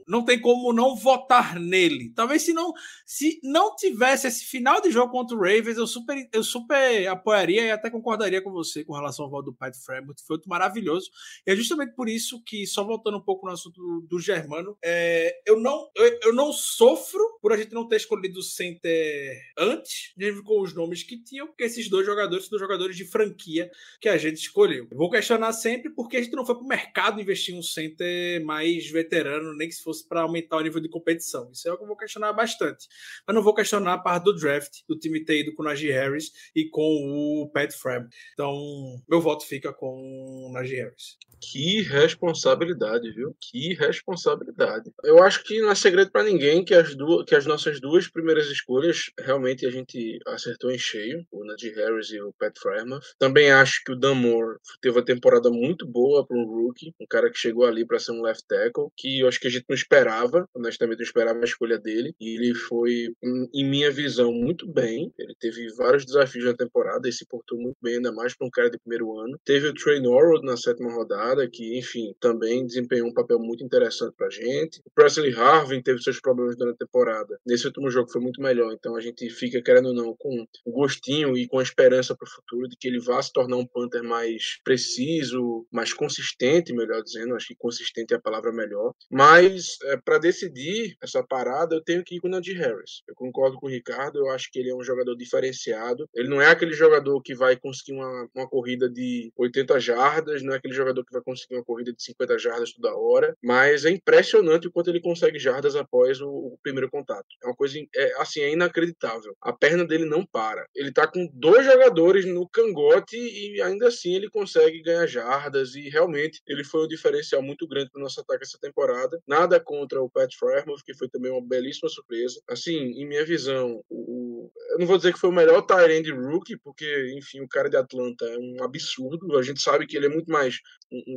não tem como não votar nele. Talvez se não, se não tivesse esse final de jogo contra o Ravens, eu super, eu super apoiaria e até concordaria com você com relação ao voto do Pat Freiermuth. Foi outro maravilhoso. E é justamente por isso que, só voltando um pouco no assunto do, do Germano, é, eu, não, eu, eu não sofro por a gente não ter escolhido o center antes, mesmo com os nomes que tinham, porque esses dois jogadores são jogadores de franquia que a gente escolheu. Eu vou questionar sempre porque a gente não foi para o mercado investir um center mais veterano, nem que se fosse para aumentar o nível de competição. Isso é o que eu vou questionar bastante. Mas não vou questionar a parte do draft, do time ter ido com o Najee Harris e com o Pat Freiermuth. Então, meu voto fica com o Najee Harris. Que responsabilidade, viu? Que responsabilidade. Eu acho que não é segredo para ninguém que as, duas, que as nossas duas primeiras escolhas realmente a gente acertou em cheio, o Najee Harris e o Pat Freiermuth. Também acho que o Dan Moore teve uma temporada muito boa para um rookie, um cara que chegou ali para ser um left tackle, que eu acho que a gente não esperava, honestamente não esperava a escolha dele, e ele foi, em minha visão, muito bem. Ele teve vários desafios na temporada e se portou muito bem, ainda mais para um cara de primeiro ano. Teve o Trey Norwood na sétima rodada, temporada, que, enfim, também desempenhou um papel muito interessante pra gente. O Presley Harvin teve seus problemas durante a temporada. Nesse último jogo foi muito melhor, então a gente fica, querendo ou não, com o gostinho e com a esperança pro futuro de que ele vá se tornar um Panther mais preciso, mais consistente, melhor dizendo, acho que consistente é a palavra melhor. Mas, é, pra decidir essa parada, eu tenho que ir com o Najee Harris. Eu concordo com o Ricardo, eu acho que ele é um jogador diferenciado. Ele não é aquele jogador que vai conseguir uma, uma corrida de oitenta jardas, não é aquele jogador que vai conseguir uma corrida de cinquenta jardas toda hora, mas é impressionante o quanto ele consegue jardas após o, o primeiro contato. É uma coisa, é, assim, é inacreditável. A perna dele não para. Ele tá com dois jogadores no cangote e ainda assim ele consegue ganhar jardas, e realmente ele foi um diferencial muito grande pro nosso ataque essa temporada. Nada contra o Pat Freiermuth, que foi também uma belíssima surpresa. Assim, em minha visão, o, eu não vou dizer que foi o melhor tight end rookie, porque, enfim, o cara de Atlanta é um absurdo. A gente sabe que ele é muito mais...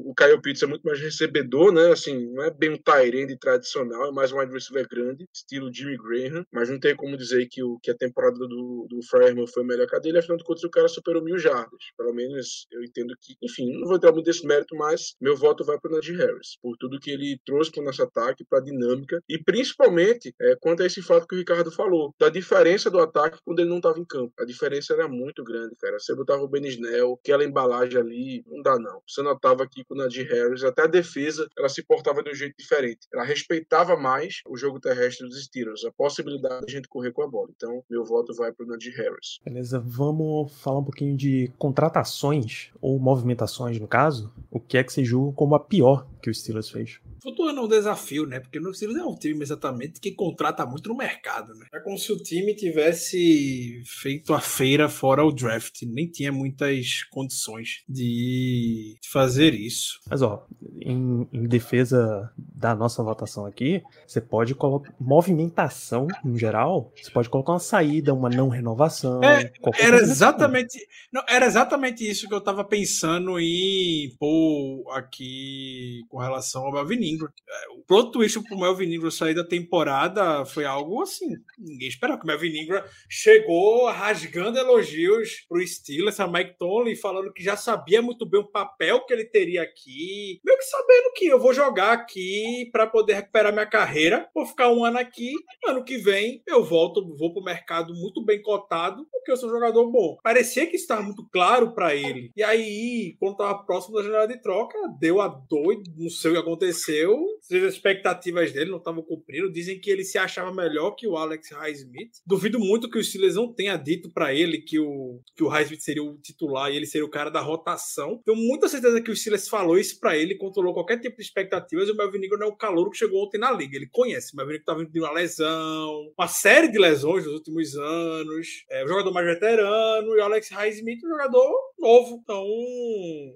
O Kyle Pitts é muito mais recebedor, né? Assim, não é bem um tight end tradicional, é mais um wide receiver grande, estilo Jimmy Graham, mas não tem como dizer que, o, que a temporada do, do Freiermuth foi melhor que a dele, afinal de contas o cara superou mil jardas. Pelo menos eu entendo que... Enfim, não vou entrar muito nesse mérito, mas meu voto vai para o Najee Harris, por tudo que ele trouxe para o nosso ataque, para a dinâmica, e principalmente é, quanto a esse fato que o Ricardo falou, da diferença do ataque quando ele não estava em campo. A diferença era muito grande, cara. Você botava o Ben Snell, aquela embalagem ali, não dá não. Você notava aqui com o Najee Harris, até a defesa, ela se portava de um jeito diferente. Ela respeitava mais o jogo terrestre dos Steelers, a possibilidade de a gente correr com a bola. Então, meu voto vai para o Najee Harris. Beleza, vamos falar um pouquinho de contratações, ou movimentações, no caso. O que é que você julga como a pior que o Steelers fez? Futuro é um desafio, né? Porque o Steelers é um time exatamente que contrata muito no mercado, né? É como se o time tivesse feito a feira fora o draft. Nem tinha muitas condições de fazer isso. Mas, ó, em, em defesa da nossa votação aqui, você pode colocar movimentação no geral, você pode colocar uma saída, uma não renovação. É, era, exatamente, não, era exatamente isso que eu tava pensando em pôr aqui com relação ao Melvin Ingram. O plot twist pro Melvin Ingram sair da temporada foi algo assim, ninguém esperava, que o Melvin Ingram chegou rasgando elogios pro Steelers, a Mike Tomlin, falando que já sabia muito bem o papel que ele teria aqui, meio que sabendo que eu vou jogar aqui pra poder recuperar minha carreira, vou ficar um ano aqui, ano que vem eu volto, vou pro mercado muito bem cotado, porque eu sou um jogador bom. Parecia que isso estava muito claro pra ele. E aí, quando tava próximo da janela de troca, deu a doida, não sei o que aconteceu, as expectativas dele não estavam cumprindo, dizem que ele se achava melhor que o Alex Highsmith. Duvido muito que o Steelers não tenha dito pra ele que o, que o Highsmith seria o titular e ele seria o cara da rotação. Tenho muita certeza que o Steelers falou isso pra ele, controlou qualquer tipo de expectativas, e o Melvin Ingram não é o calouro que chegou ontem na liga, ele conhece. O Melvin Ingram tá vindo de uma lesão, uma série de lesões nos últimos anos, é, o jogador mais veterano, e o Alex Highsmith um jogador novo. Então,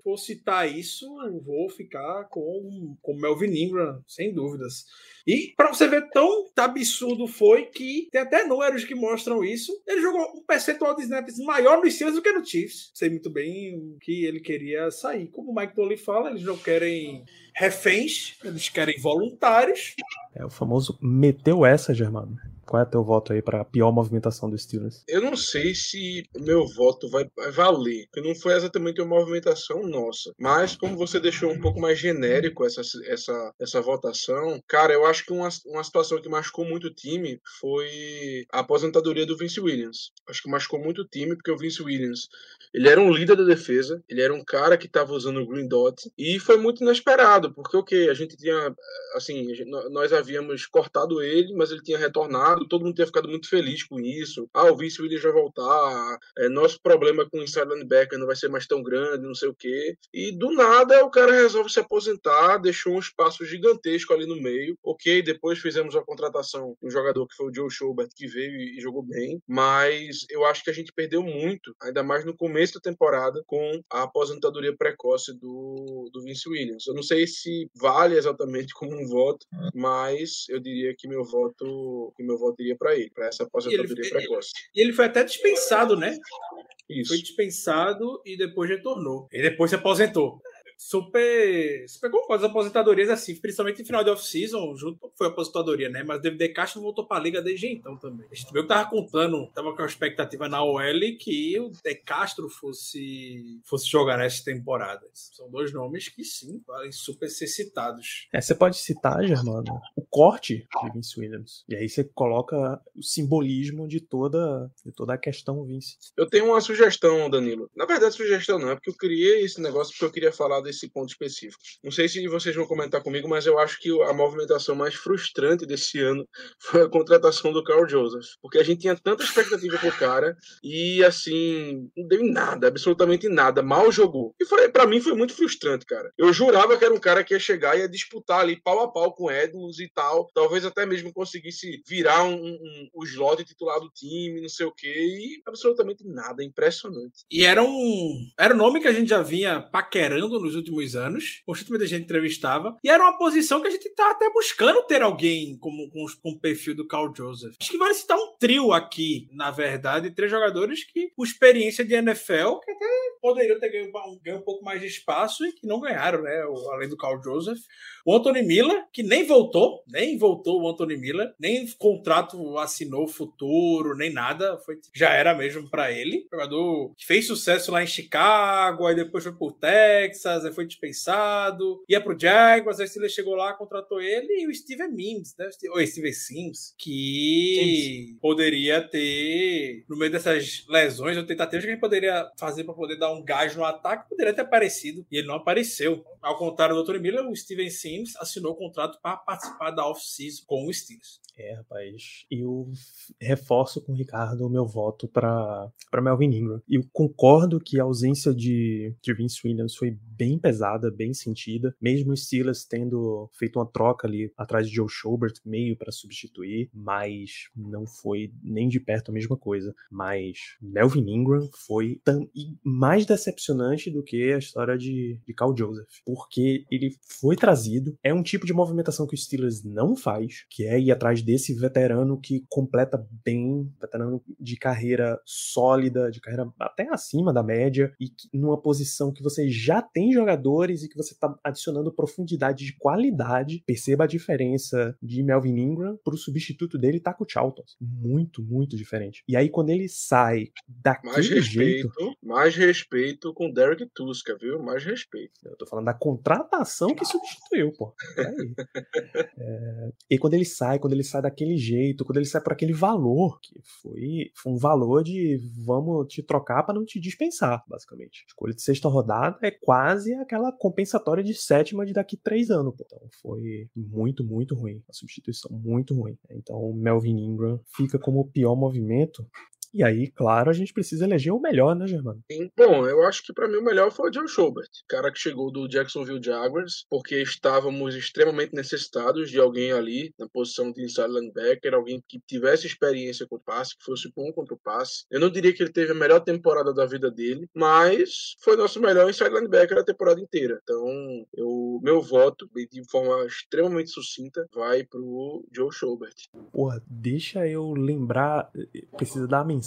vou citar isso, eu vou ficar com o Melvin Ingram, sem dúvidas. E pra você ver tão absurdo foi que tem até números que mostram isso, ele jogou um percentual de snaps maior nos Steelers do que no Chiefs. Sei muito bem que ele queria sair. Como o Mike Tomlin fala, eles não querem reféns, eles querem voluntários. É o famoso meteu essa, Germano. Qual é teu voto aí para a pior movimentação do Steelers? Eu não sei se o meu voto vai valer, porque não foi exatamente uma movimentação nossa. Mas, como você deixou um pouco mais genérico essa, essa, essa votação, cara, eu acho que uma, uma situação que machucou muito o time foi a aposentadoria do Vince Williams. Acho que machucou muito o time, porque o Vince Williams, ele era um líder da defesa, ele era um cara que estava usando o Green Dot, e foi muito inesperado, porque, ok, a gente tinha, assim, nós havíamos cortado ele, mas ele tinha retornado, todo mundo tinha ficado muito feliz com isso. Ah, o Vince Williams vai voltar, é, nosso problema com o inside linebacker não vai ser mais tão grande, não sei o quê. E do nada o cara resolve se aposentar, deixou um espaço gigantesco ali no meio. Ok, depois fizemos a contratação de um jogador que foi o Joe Schobert, que veio e, e jogou bem, mas eu acho que a gente perdeu muito, ainda mais no começo da temporada, com a aposentadoria precoce do, do Vince Williams. Eu não sei se vale exatamente como um voto, mas eu diria que meu voto, que meu voto voltaria para ele, para essa aposentadoria precoce. E ele foi até dispensado, né? Isso. Foi dispensado e depois retornou. E depois se aposentou. super, super concordo, as aposentadorias assim, principalmente no final de off-season, junto foi a aposentadoria, né? Mas o David Castro não voltou para a liga desde então também. A gente viu que tava contando, tava com a expectativa na O L que o De Castro fosse, fosse jogar essa temporada. São dois nomes que sim, podem super ser citados. É, você pode citar, Germano, o corte de Vince Williams. E aí você coloca o simbolismo de toda, de toda a questão Vince. Eu tenho uma sugestão, Danilo. Na verdade, sugestão não, é porque eu criei esse negócio porque eu queria falar desse ponto específico. Não sei se vocês vão comentar comigo, mas eu acho que a movimentação mais frustrante desse ano foi a contratação do Karl Joseph, porque a gente tinha tanta expectativa pro cara e, assim, não deu em nada, absolutamente nada, mal jogou. E foi, pra mim foi muito frustrante, cara. Eu jurava que era um cara que ia chegar e ia disputar ali pau a pau com Edmonds e tal, talvez até mesmo conseguisse virar um, um, um slot titular do time, não sei o quê, e absolutamente nada, impressionante. E era um... era um nome que a gente já vinha paquerando nos últimos anos, constantemente a gente entrevistava, e era uma posição que a gente tá até buscando ter alguém como, com, com o perfil do Karl Joseph. Acho que vale citar um trio aqui, na verdade, três jogadores que, com experiência de N F L, que até poderiam ter ganho um, ganho um pouco mais de espaço e que não ganharam, né? O, além do Karl Joseph. O Anthony Miller, que nem voltou, nem voltou o Anthony Miller, nem contrato assinou futuro, nem nada, foi, já era mesmo pra ele. O jogador que fez sucesso lá em Chicago, aí depois foi pro Texas, aí foi dispensado, ia pro Jaguars, aí o Steelers chegou lá, contratou ele, e o Steven Mims, né? O Steven Sims, que Sims. Poderia ter, no meio dessas lesões ou tentativas que ele poderia fazer pra poder dar um gás no ataque, poderia ter aparecido, e ele não apareceu. Ao contrário do doutor Miller, o Steven Sims assinou o contrato para participar da off-season com o Steelers. É, rapaz, eu reforço com o Ricardo o meu voto para Melvin Ingram. Eu concordo que a ausência de, de Vince Williams foi bem pesada, bem sentida, mesmo o Silas tendo feito uma troca ali atrás de Joe Schobert, meio para substituir, mas não foi nem de perto a mesma coisa. Mas Melvin Ingram foi tão, mais decepcionante do que a história de, de Karl Joseph, porque ele foi trazido, é um tipo de movimentação que o Steelers não faz, que é ir atrás desse veterano que completa bem, veterano de carreira sólida, de carreira até acima da média, e que, numa posição que você já tem jogadores e que você está adicionando profundidade de qualidade. Perceba a diferença de Melvin Ingram pro substituto dele, Taco Charlton. Muito, muito diferente. E aí quando ele sai daquele mais respeito, jeito... Mais respeito com o Derek Tuska, viu? Mais respeito. Eu tô falando da contratação que substituiu, pô. É, e quando ele sai, quando ele sai daquele jeito, quando ele sai por aquele valor, que foi, foi um valor de vamos te trocar pra não te dispensar, basicamente. Escolha de sexta rodada é quase aquela compensatória de sétima de daqui três anos, pô. Então foi muito, muito ruim. A substituição muito ruim. Então o Melvin Ingram fica como o pior movimento. E aí, claro, a gente precisa eleger o melhor, né, Germano? Sim. Bom, eu acho que pra mim o melhor foi o Joe Schobert, cara que chegou do Jacksonville Jaguars, porque estávamos extremamente necessitados de alguém ali na posição de inside linebacker, alguém que tivesse experiência com o passe, que fosse bom contra o passe. Eu não diria que ele teve a melhor temporada da vida dele, mas foi nosso melhor inside linebacker a temporada inteira. Então, eu, meu voto, de forma extremamente sucinta, vai pro Joe Schobert. Porra, deixa eu lembrar, precisa dar a mensagem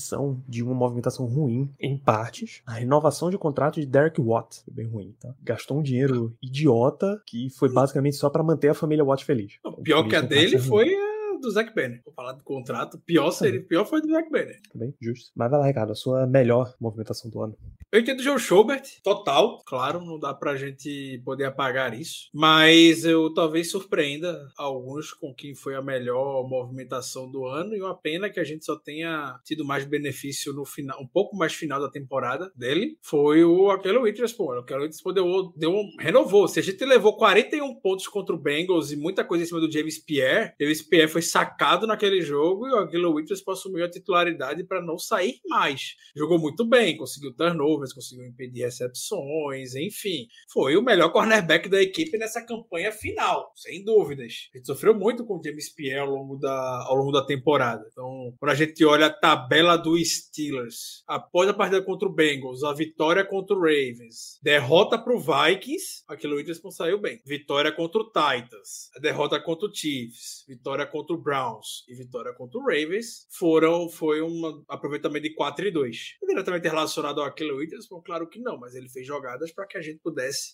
de uma movimentação ruim em partes. A renovação de contrato de Derek Watt foi bem ruim, tá? Gastou um dinheiro idiota que foi basicamente só pra manter a família Watt feliz. O pior que a dele foi do Zack Banner. Vou falar do contrato. Pior, seria, pior foi do Zack Banner. Também, justo. Mas vai lá, Ricardo, a sua melhor movimentação do ano. Eu entendo o Joe Schobert, total, claro, não dá pra gente poder apagar isso, mas eu talvez surpreenda alguns com quem foi a melhor movimentação do ano, e uma pena que a gente só tenha tido mais benefício no final, um pouco mais final da temporada dele, foi o Akello Witherspoon. O Akello Witherspoon deu, deu, renovou. Se a gente levou quarenta e um pontos contra o Bengals e muita coisa em cima do James Pierre, James Pierre foi sacado naquele jogo e o Akello Witherspoon assumiu a titularidade pra não sair mais. Jogou muito bem, conseguiu turnover, conseguiu impedir recepções, enfim. Foi o melhor cornerback da equipe nessa campanha final, sem dúvidas. A gente sofreu muito com o James Pierre ao longo da, ao longo da temporada. Então, quando a gente olha a tabela do Steelers, após a partida contra o Bengals, a vitória contra o Ravens, derrota pro Vikings, aquilo Witherspoon saiu bem. Vitória contra o Titans, a derrota contra o Chiefs, vitória contra o Browns e vitória contra o Ravens, foram, foi um aproveitamento de quatro e dois. Diretamente relacionado ao aquilo Twitter, eles falaram, claro que não, mas ele fez jogadas para que a gente pudesse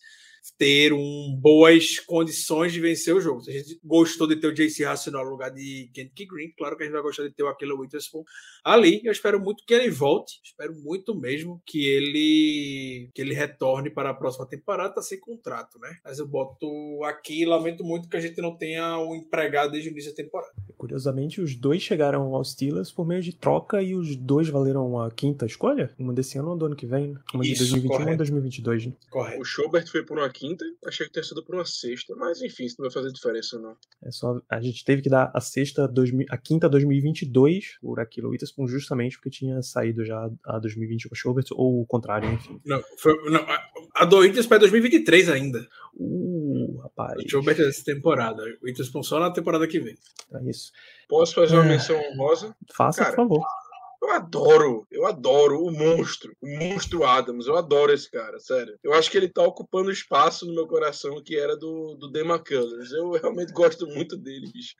ter um, boas condições de vencer o jogo. Se a gente gostou de ter o J C Racional no lugar de Kentucky Green, claro que a gente vai gostar de ter o Aquila Witherspoon ali. Eu espero muito que ele volte, espero muito mesmo que ele, que ele retorne para a próxima temporada, tá sem contrato, né? Mas eu boto aqui e lamento muito que a gente não tenha um empregado desde o início da temporada. Curiosamente, os dois chegaram aos Steelers por meio de troca e os dois valeram a quinta escolha? Uma desse ano ou do ano que vem? Uma de dois mil e vinte e um ou dois mil e vinte e dois, né? Correto. O Schobert foi por uma quinta, achei que teria sido por uma sexta, mas enfim, isso não vai fazer diferença, não. É só, a gente teve que dar a sexta, dois, a quinta dois mil e vinte e dois por aquilo, o Witherspoon, justamente porque tinha saído já a dois mil e vinte com o Schobert, ou o contrário, enfim. Não, foi, não a, a do Witherspoon é dois mil e vinte e três ainda. Uh, rapaz. O Schobert é essa temporada, o Witherspoon só na temporada que vem. É isso. Posso fazer uma é... menção honrosa? Faça, cara, por favor. Eu adoro, eu adoro o monstro, o monstro Adams, eu adoro esse cara, sério. Eu acho que ele tá ocupando espaço no meu coração que era do, do Dan McCullers. Eu realmente gosto muito dele, bicho.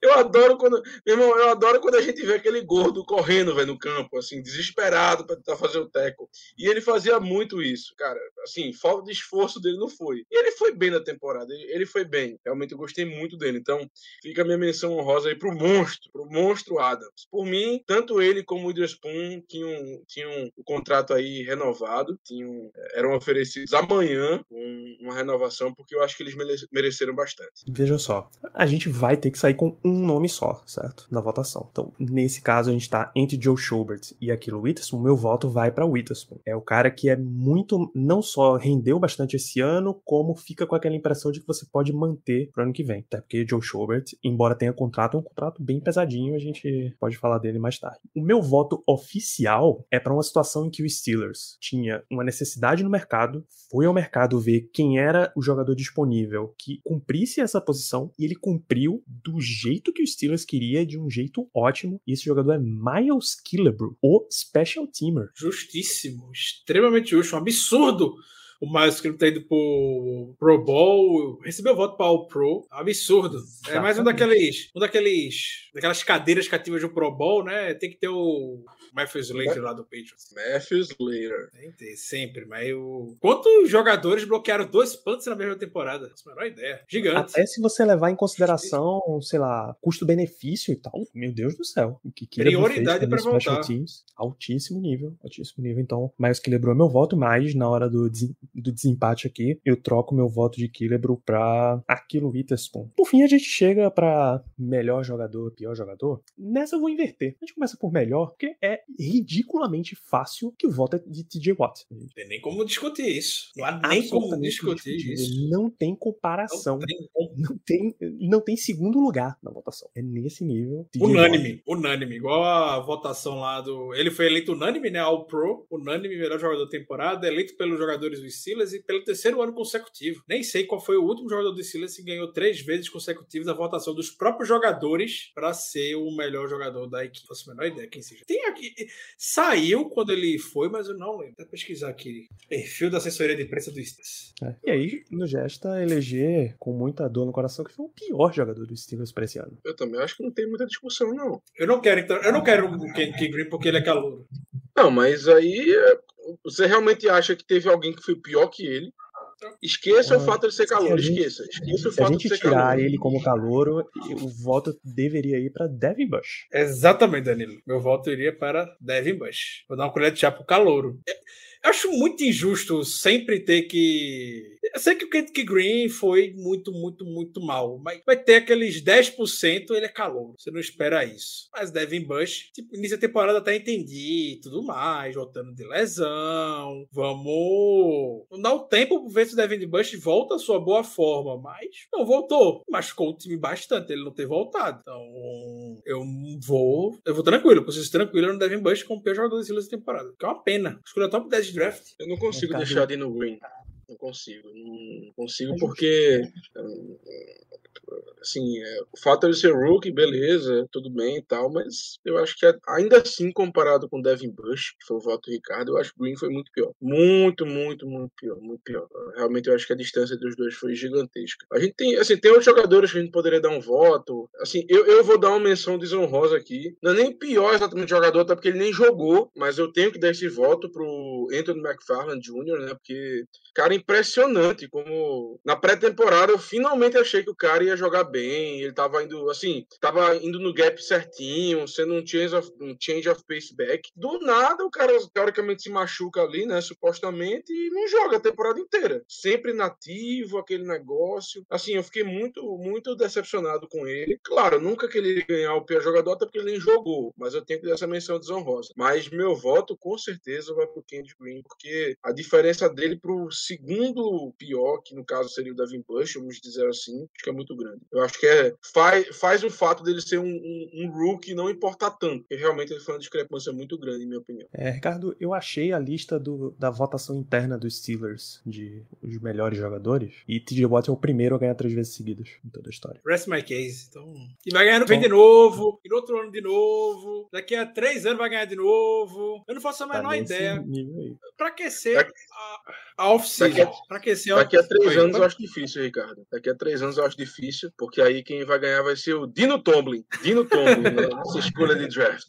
Eu adoro quando, meu irmão, eu adoro quando a gente vê aquele gordo correndo, velho, no campo, assim, desesperado pra tentar fazer o tackle. E ele fazia muito isso, cara, assim, falta de esforço dele não foi. E ele foi bem na temporada, ele foi bem, realmente eu gostei muito dele. Então, fica a minha menção honrosa aí pro monstro, pro monstro Adams. Por mim, tanto ele como o Witherspoon tinham, tinham o contrato aí renovado, tinham, eram oferecidos amanhã um, uma renovação, porque eu acho que eles mereceram bastante. Veja só, a gente vai ter que sair com um nome só, certo? Na votação. Então, nesse caso, a gente tá entre Joe Schobert e aquilo Witherspoon, meu voto vai pra Witherspoon. É o cara que é muito, não só rendeu bastante esse ano, como fica com aquela impressão de que você pode manter pro ano que vem. Até porque Joe Schobert, embora tenha contrato, é um contrato bem pesadinho, a gente pode falar dele mais tarde. O meu voto oficial é para uma situação em que o Steelers tinha uma necessidade no mercado, foi ao mercado ver quem era o jogador disponível que cumprisse essa posição, e ele cumpriu do jeito que o Steelers queria, de um jeito ótimo, e esse jogador é Myles Killebrew, o Special Teamer. Justíssimo, extremamente justo, um absurdo! O Myles Killebrew tá indo pro Pro Bowl, recebeu voto para o Pro, absurdo. Exatamente. É mais um daqueles, um daqueles, daquelas cadeiras cativas de um Pro Bowl, né? Tem que ter o Matthew Slater lá do Patriots. Matthew Slater. Tem que ter, sempre, mas eu... Quantos jogadores bloquearam dois punts na mesma temporada? Não é a menor ideia. Gigante. Até se você levar em consideração, sei lá, custo-benefício e tal, meu Deus do céu. O que prioridade para voltar. Teams, altíssimo nível, altíssimo nível. Então, Myles Killebrew é meu voto, mas na hora do des... do desempate aqui, eu troco meu voto de Killebrew pra Aquilo Witherspoon. Por fim, a gente chega pra melhor jogador, pior jogador. Nessa eu vou inverter. A gente começa por melhor, porque é ridiculamente fácil que o voto é de T J Watt. Não tem nem como discutir isso. Não há nem como discutir isso. Não tem comparação. Não tem, não tem, não tem segundo lugar na votação. É nesse nível. Unânime. Unânime. Igual a votação lá do... Ele foi eleito unânime, né? All Pro. Unânime, melhor jogador da temporada. Eleito pelos jogadores do Silas e pelo terceiro ano consecutivo. Nem sei qual foi o último jogador do Silas que ganhou três vezes consecutivas a votação dos próprios jogadores para ser o melhor jogador da equipe. Não faço a menor ideia quem seja. Tem aqui... Saiu quando ele foi, mas eu não lembro. Vou pesquisar aqui. Perfil da assessoria de imprensa do Silas. É. E aí, no gesta, eleger com muita dor no coração que foi o pior jogador do Silas para esse ano. Eu também acho que não tem muita discussão, não. Eu não quero, então. Eu não quero o Kentucky Green porque ele é calouro. Não, mas aí... Você realmente acha que teve alguém que foi pior que ele? Esqueça ah, o fato de ser calouro, se esqueça. esqueça se o fato a gente de ser tirar calouro. Ele como calouro, o voto deveria ir para Devin Bush. Exatamente, Danilo. Meu voto iria para Devin Bush. Vou dar uma colher de chá pro calouro. Eu acho muito injusto sempre ter que... Eu sei que o Kentucky Green foi muito, muito, muito mal, mas vai ter aqueles dez por cento, ele é calouro. Você não espera isso. Mas Devin Bush, tipo, início da temporada até entendi, tudo mais, voltando de lesão. Vamos... Não dá o tempo para ver se o Devin Bush volta à sua boa forma, mas não voltou. Machucou o time bastante, ele não ter voltado. Então, eu vou... Eu vou tranquilo, preciso ser tranquilo no Devin Bush com o pior jogador da temporada, que é uma pena. Escolha top dez de draft. Eu não consigo Mercado. deixar de ir no Green. Não consigo. Não consigo porque... assim, é, o fato de ser rookie, beleza, tudo bem e tal, mas eu acho que ainda assim, comparado com o Devin Bush, que foi o voto do Ricardo, eu acho que o Green foi muito pior. Muito, muito, muito pior, muito pior. Realmente eu acho que a distância dos dois foi gigantesca. A gente tem, assim, tem outros jogadores que a gente poderia dar um voto, assim, eu, eu vou dar uma menção desonrosa aqui, não é nem pior exatamente jogador, até porque ele nem jogou, mas eu tenho que dar esse voto pro Anthony McFarland Júnior, né, porque, cara, impressionante, como na pré-temporada eu finalmente achei que o cara ia jogar bem, ele tava indo, assim, tava indo no gap certinho, sendo um change of, um change of pace back, do nada o cara teoricamente se machuca ali, né, supostamente, e não joga a temporada inteira, sempre nativo, aquele negócio, assim, eu fiquei muito, muito decepcionado com ele, claro, nunca que ele ia ganhar o pior jogador, até porque ele nem jogou, mas eu tenho que dar essa menção desonrosa, mas meu voto com certeza vai pro Kendrick Green, porque a diferença dele pro segundo pior, que no caso seria o Devin Bush, vamos dizer assim, acho que é muito grande. Eu acho que é, faz, faz o fato dele ser um, um, um rookie não importar tanto, porque realmente ele foi uma discrepância muito grande, em minha opinião. É, Ricardo, eu achei a lista do, da votação interna dos Steelers de os melhores jogadores, e T J Watt é o primeiro a ganhar três vezes seguidas em toda a história. Rest my case, então... E vai ganhar no então... bem de novo, e no outro ano de novo, daqui a três anos vai ganhar de novo, eu não faço a menor tá ideia. Pra aquecer daqui... a, a oficina. Pra aquecer a Daqui a três anos eu acho difícil, Ricardo. Daqui a três anos eu acho difícil, porque aí quem vai ganhar vai ser o Dino Tomlin. Dino Tomlin, nossa escolha de draft.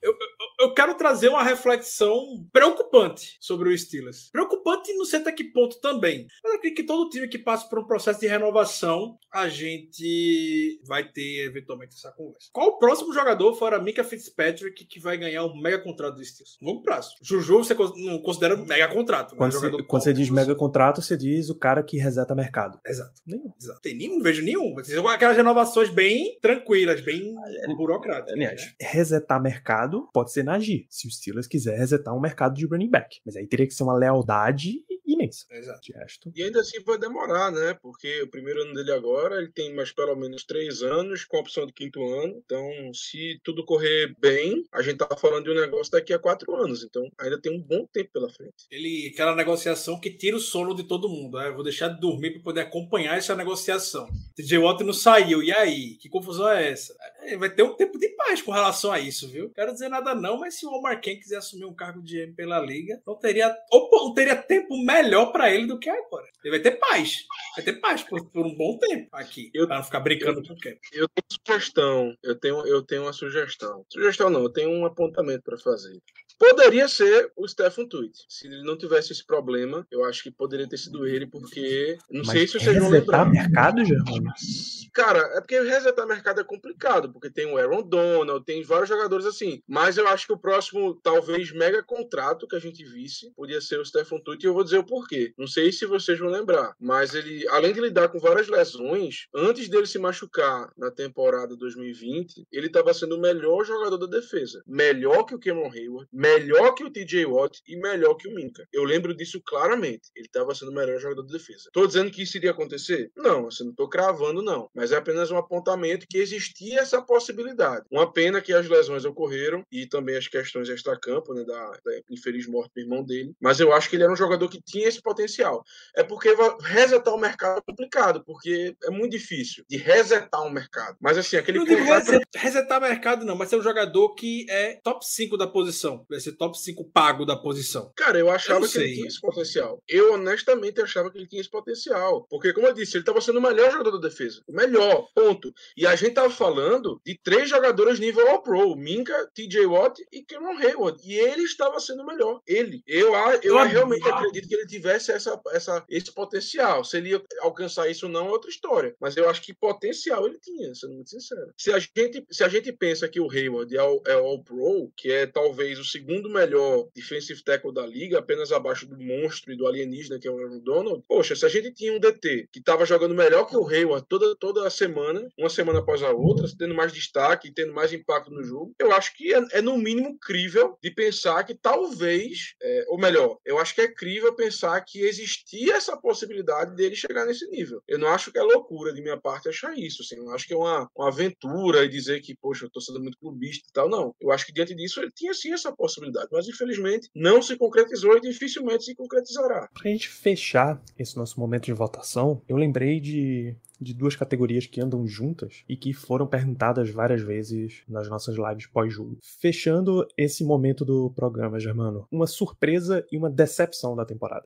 Eu, eu, eu quero trazer uma reflexão preocupante sobre o Steelers. Preocupante não sei até que ponto também. Mas eu acredito que todo time que passa por um processo de renovação, a gente vai ter eventualmente essa conversa. Qual o próximo jogador fora Micah Fitzpatrick que vai ganhar um mega contrato do Steelers? Longo prazo. Juju você não considera um mega contrato. Quando, é você, quando você diz mega contrato, você diz o cara que reseta mercado. Exato. Nenhum. Exato. Tem nenhum, não vejo nenhum. Aquelas renovações bem tranquilas, bem é, burocráticas. É, é, é. Resetar mercado pode ser na agir, se o Steelers quiser resetar um mercado de running back. Mas aí teria que ser uma lealdade imensa. Exato. E ainda assim vai demorar, né? Porque o primeiro ano dele agora, ele tem mais pelo menos três anos, com a opção de quinto ano. Então, se tudo correr bem, a gente tá falando de um negócio daqui a quatro anos. Então, ainda tem um bom tempo pela frente. Ele, aquela negociação que tira o sono de todo mundo. Né? Eu vou deixar de dormir para poder acompanhar essa negociação. T J Watt não saiu. E aí? Que confusão é essa? Vai ter um tempo de paz com relação a isso, viu? Não quero dizer nada não, mas se o Omar Khan quiser assumir um cargo de G M pela Liga, não teria, opa, não teria tempo melhor pra ele do que agora. Ele vai ter paz. Vai ter paz por, por um bom tempo aqui, eu, pra não ficar brincando com o Khan. Eu tenho sugestão. Eu tenho, eu tenho uma sugestão. Sugestão não, eu tenho um apontamento pra fazer. Poderia ser o Stephon Tuitt. Se ele não tivesse esse problema, eu acho que poderia ter sido ele, porque... Não mas sei se vocês vão lembrar. Resetar mercado, Germano? Cara, é porque resetar mercado é complicado, porque tem o Aaron Donald, tem vários jogadores assim. Mas eu acho que o próximo, talvez, mega contrato que a gente visse, podia ser o Stephon Tuitt, e eu vou dizer o porquê. Não sei se vocês vão lembrar, mas ele, além de lidar com várias lesões, antes dele se machucar na temporada dois mil e vinte, ele estava sendo o melhor jogador da defesa. Melhor que o Cameron Heyward, melhor que o T J Watt e melhor que o Minka. Eu lembro disso claramente. Ele estava sendo o melhor jogador de defesa. Tô dizendo que isso iria acontecer? Não, assim, não tô cravando, não. Mas é apenas um apontamento que existia essa possibilidade. Uma pena que as lesões ocorreram e também as questões extra-campo, né, da, da infeliz morte do irmão dele. Mas eu acho que ele era um jogador que tinha esse potencial. É porque resetar o mercado é complicado, porque é muito difícil de resetar um mercado. Mas assim, aquele... Não digo resetar, resetar mercado, não, mas é um jogador que é top cinco da posição. Vai ser top cinco pago da posição. Cara, eu achava eu que ele tinha esse potencial. Eu honestamente achava que ele tinha esse potencial. Porque, como eu disse, ele estava sendo o melhor jogador da defesa. O melhor, ponto. E a gente estava falando de três jogadores nível All-Pro. Minka, T J Watt e Cameron Heyward. E ele estava sendo o melhor. Ele. Eu, eu, eu realmente não. acredito que ele tivesse essa, essa, esse potencial. Se ele ia alcançar isso ou não é outra história. Mas eu acho que potencial ele tinha, sendo muito sincero. Se a gente, se a gente pensa que o Heyward é All-Pro, que é talvez o segundo melhor defensive tackle da liga, apenas abaixo do monstro e do alienígena que é o Aaron Donald. Poxa, se a gente tinha um D T que tava jogando melhor que o Heyward toda, toda semana, uma semana após a outra, tendo mais destaque e tendo mais impacto no jogo, eu acho que é, é no mínimo crível de pensar que talvez, é, ou melhor, eu acho que é crível pensar que existia essa possibilidade dele chegar nesse nível. Eu não acho que é loucura de minha parte achar isso, assim, eu não acho que é uma, uma aventura e dizer que, poxa, eu tô sendo muito clubista e tal, não. Eu acho que diante disso ele tinha sim essa possibilidade, mas infelizmente não se concretizou e dificilmente se concretizará. Pra gente fechar esse nosso momento de votação, eu lembrei de... de duas categorias que andam juntas e que foram perguntadas várias vezes nas nossas lives pós-jogo. Fechando esse momento do programa, Germano, uma surpresa e uma decepção da temporada.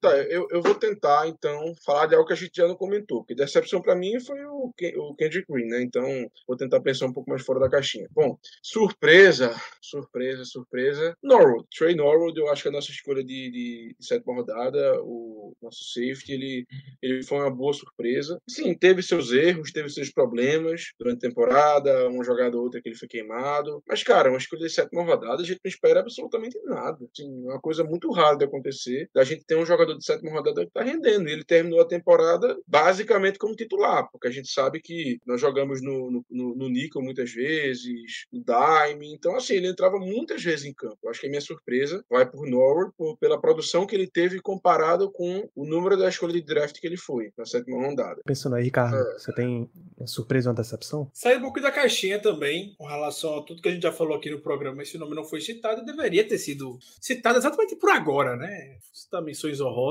Tá, eu, eu vou tentar, então, falar de algo que a gente já não comentou, porque decepção pra mim foi o, Ken, o Kendrick Green, né? Então, vou tentar pensar um pouco mais fora da caixinha. Bom, surpresa, surpresa, surpresa. Norwood, Trey Norwood, eu acho que a nossa escolha de, de, de sétima rodada, o nosso safety, ele, ele foi uma boa surpresa. Sim, teve seus erros, teve seus problemas durante a temporada, uma jogada ou outra que ele foi queimado. Mas, cara, uma escolha de sétima rodada, a gente não espera absolutamente nada. Assim, uma coisa muito rara de acontecer, da gente ter um jogador de sétima rodada que tá rendendo. Ele terminou a temporada basicamente como titular, porque a gente sabe que nós jogamos no, no, no nickel muitas vezes, no dime, então assim, ele entrava muitas vezes em campo. Eu acho que a minha surpresa vai por Norwood por, pela produção que ele teve comparado com o número da escolha de draft que ele foi na sétima rodada. Pensando aí, Ricardo, é. Você tem surpresa ou decepção? Sai um pouco da caixinha também, com relação a tudo que a gente já falou aqui no programa. Esse nome não foi citado, deveria ter sido citado exatamente por agora, né? Citar menções horrorosas.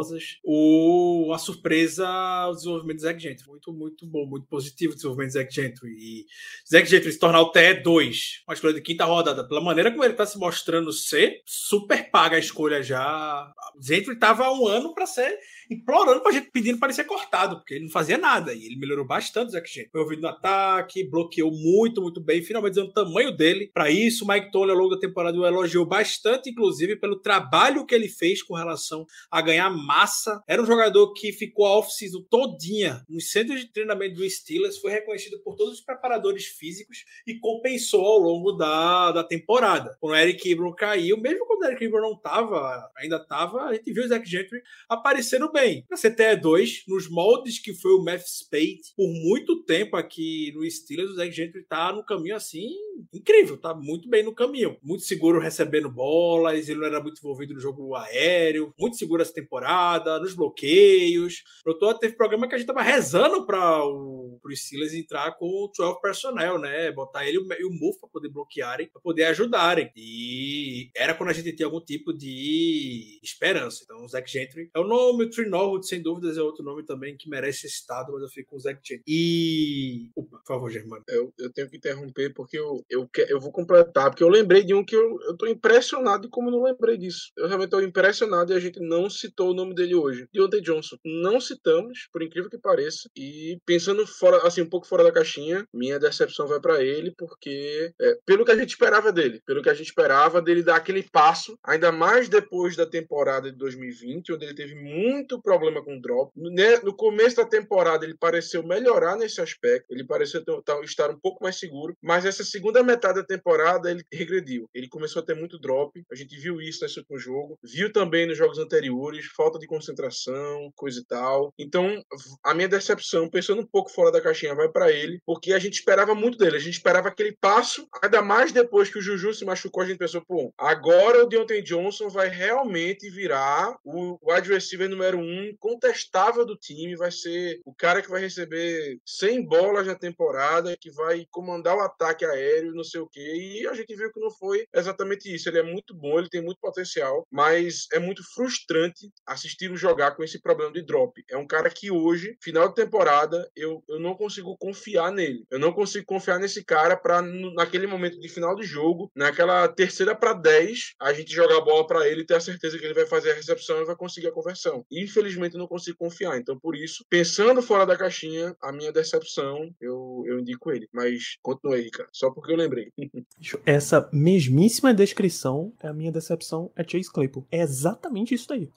Ou a surpresa, o desenvolvimento do Zach Gentry. Muito, muito bom, muito positivo o desenvolvimento do Zach Gentry. E Zach Gentry se tornar o T E dois, uma escolha de quinta rodada. Pela maneira como ele está se mostrando ser, super paga a escolha já. O Gentry estava há um ano para ser implorando para a gente, pedindo para ele ser cortado, porque ele não fazia nada. E ele melhorou bastante o Zach Gentry. Foi ouvido no ataque, bloqueou muito, muito bem. Finalmente dizendo o tamanho dele. Para isso, o Mike Tony, ao longo da temporada, o elogiou bastante, inclusive, pelo trabalho que ele fez com relação a ganhar massa. Era um jogador que ficou a off-season todinha nos centros de treinamento do Steelers, foi reconhecido por todos os preparadores físicos e compensou ao longo da, da temporada. Quando o Eric Ebron caiu, mesmo quando o Eric Ebron não estava, ainda estava, a gente viu o Zach Gentry aparecendo bem. Na C T E dois, nos moldes que foi o Matt Spade por muito tempo aqui no Steelers, o Zach Gentry está no caminho assim incrível, tá muito bem no caminho. Muito seguro recebendo bolas, ele não era muito envolvido no jogo aéreo, muito seguro essa temporada temporada, nos bloqueios. Pronto, teve programa que a gente tava rezando para o Steelers entrar com o doze personnel, né? Botar ele e o Muff para poder bloquearem, para poder ajudarem. E era quando a gente tinha algum tipo de esperança. Então, o Zach Gentry é o nome, o Trey Norwood, sem dúvidas, é outro nome também que merece ser citado, mas eu fico com o Zach Gentry. E... Opa, por favor, Germano. Eu, eu tenho que interromper porque eu, eu, eu vou completar, porque eu lembrei de um que eu, eu tô impressionado como eu não lembrei disso. Eu realmente tô impressionado e a gente não citou o nome dele hoje. Deontay Johnson. Não citamos, por incrível que pareça. E pensando fora, assim, um pouco fora da caixinha, minha decepção vai pra ele, porque é, pelo que a gente esperava dele, pelo que a gente esperava dele dar aquele passo, ainda mais depois da temporada de dois mil e vinte, onde ele teve muito problema com o drop. No começo da temporada, ele pareceu melhorar nesse aspecto, ele pareceu estar um pouco mais seguro, mas essa segunda metade da temporada, ele regrediu. Ele começou a ter muito drop, a gente viu isso nesse último jogo, viu também nos jogos anteriores, falta de concentração, coisa e tal. Então, a minha decepção, pensando um pouco fora da caixinha, vai pra ele, porque a gente esperava muito dele, a gente esperava aquele passo, ainda mais depois que o Juju se machucou, a gente pensou, pô, agora o Deontay Johnson vai realmente virar o wide receiver número um, contestável do time, vai ser o cara que vai receber cem bolas na temporada, que vai comandar o ataque aéreo, não sei o quê, e a gente viu que não foi exatamente isso. Ele é muito bom, ele tem muito potencial, mas é muito frustrante assistir jogar com esse problema de drop. É um cara que hoje, final de temporada, eu, eu não consigo confiar nele. Eu não consigo confiar nesse cara pra, no, naquele momento de final de jogo, naquela terceira pra dez, a gente jogar a bola pra ele e ter a certeza que ele vai fazer a recepção e vai conseguir a conversão. Infelizmente, eu não consigo confiar. Então, por isso, pensando fora da caixinha, a minha decepção, eu, eu indico ele. Mas, continua aí, cara. Só porque eu lembrei. Essa mesmíssima descrição, a minha decepção é Chase Claypool. É exatamente isso daí.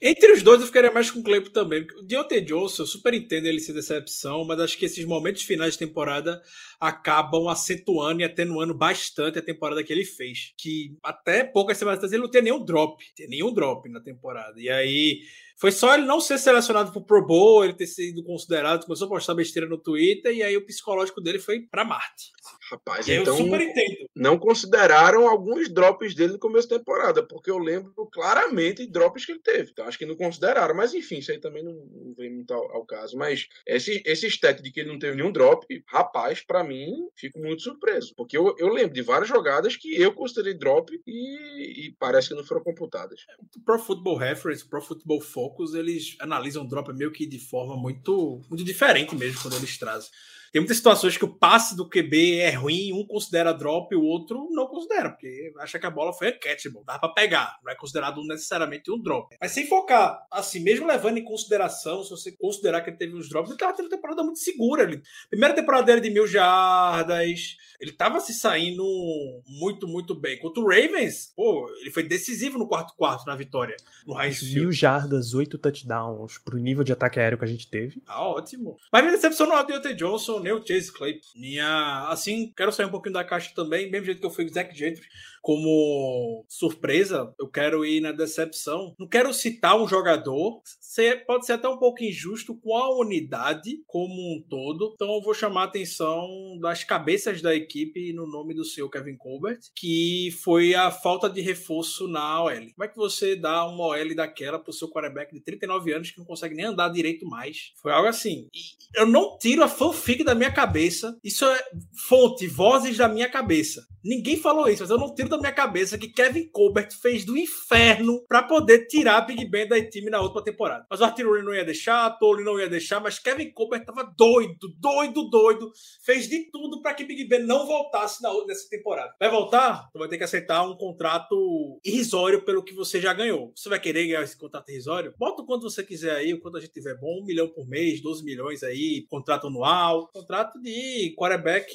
Entre os dois eu ficaria mais com o Claypool também. O Deontay Johnson, eu super entendo ele ser decepção, mas acho que esses momentos finais de temporada acabam acentuando e atenuando bastante a temporada que ele fez. Que até poucas semanas atrás ele não tinha nenhum drop. Tinha nenhum drop na temporada. E aí... Foi só ele não ser selecionado pro Pro Bowl, ele ter sido considerado, começou a postar besteira no Twitter, e aí o psicológico dele foi pra Marte. Rapaz, eu então super entendo. Não consideraram alguns drops dele no começo da temporada, porque eu lembro claramente de drops que ele teve. Então, acho que não consideraram, mas enfim, isso aí também não, não vem muito ao, ao caso. Mas esse, esse stat de que ele não teve nenhum drop, rapaz, pra mim, fico muito surpreso. Porque eu, eu lembro de várias jogadas que eu considerei drop e, e parece que não foram computadas. Pro Football Reference, Pro Football Focus, eles analisam drop meio que de forma muito, muito diferente mesmo quando eles trazem. Tem muitas situações que o passe do Q B é ruim, um considera drop e o outro não considera, porque acha que a bola foi catchable, dá pra pegar, não é considerado necessariamente um drop. Mas sem focar, assim, mesmo levando em consideração, se você considerar que ele teve uns drops, ele tava tendo uma temporada muito segura. Ele, primeira temporada dele de mil jardas, ele tava se saindo muito, muito bem. Contra o Ravens, pô, ele foi decisivo no quarto-quarto, na vitória, no Heinz Field. Mil jardas, oito touchdowns, pro nível de ataque aéreo que a gente teve. Ah, ótimo. Mas me decepcionou o Deontay Johnson, nem o Chase Claypool. Minha... Assim, quero sair um pouquinho da caixa também, mesmo jeito que eu fui com o Zach Gentry. Como surpresa, eu quero ir na decepção. Não quero citar um jogador, pode ser até um pouco injusto com a unidade como um todo. Então eu vou chamar a atenção das cabeças da equipe no nome do seu Kevin Colbert, que foi a falta de reforço na O L. Como é que você dá uma O L daquela pro seu quarterback de trinta e nove anos que não consegue nem andar direito mais? Foi algo assim. E eu não tiro a fanfic da minha cabeça. Isso é fonte, vozes da minha cabeça. Ninguém falou isso, mas eu não tiro da minha cabeça que Kevin Colbert fez do inferno pra poder tirar a Big Ben da time na última temporada. Mas o Artillery não ia deixar, a Tolly não ia deixar, mas Kevin Colbert tava doido, doido, doido. Fez de tudo pra que Big Ben não voltasse na, nessa temporada. Vai voltar? Tu vai ter que aceitar um contrato irrisório pelo que você já ganhou. Você vai querer ganhar esse contrato irrisório? Bota o quanto você quiser aí, o quanto a gente tiver bom, um milhão por mês, doze milhões aí, contrato anual, contrato de quarterback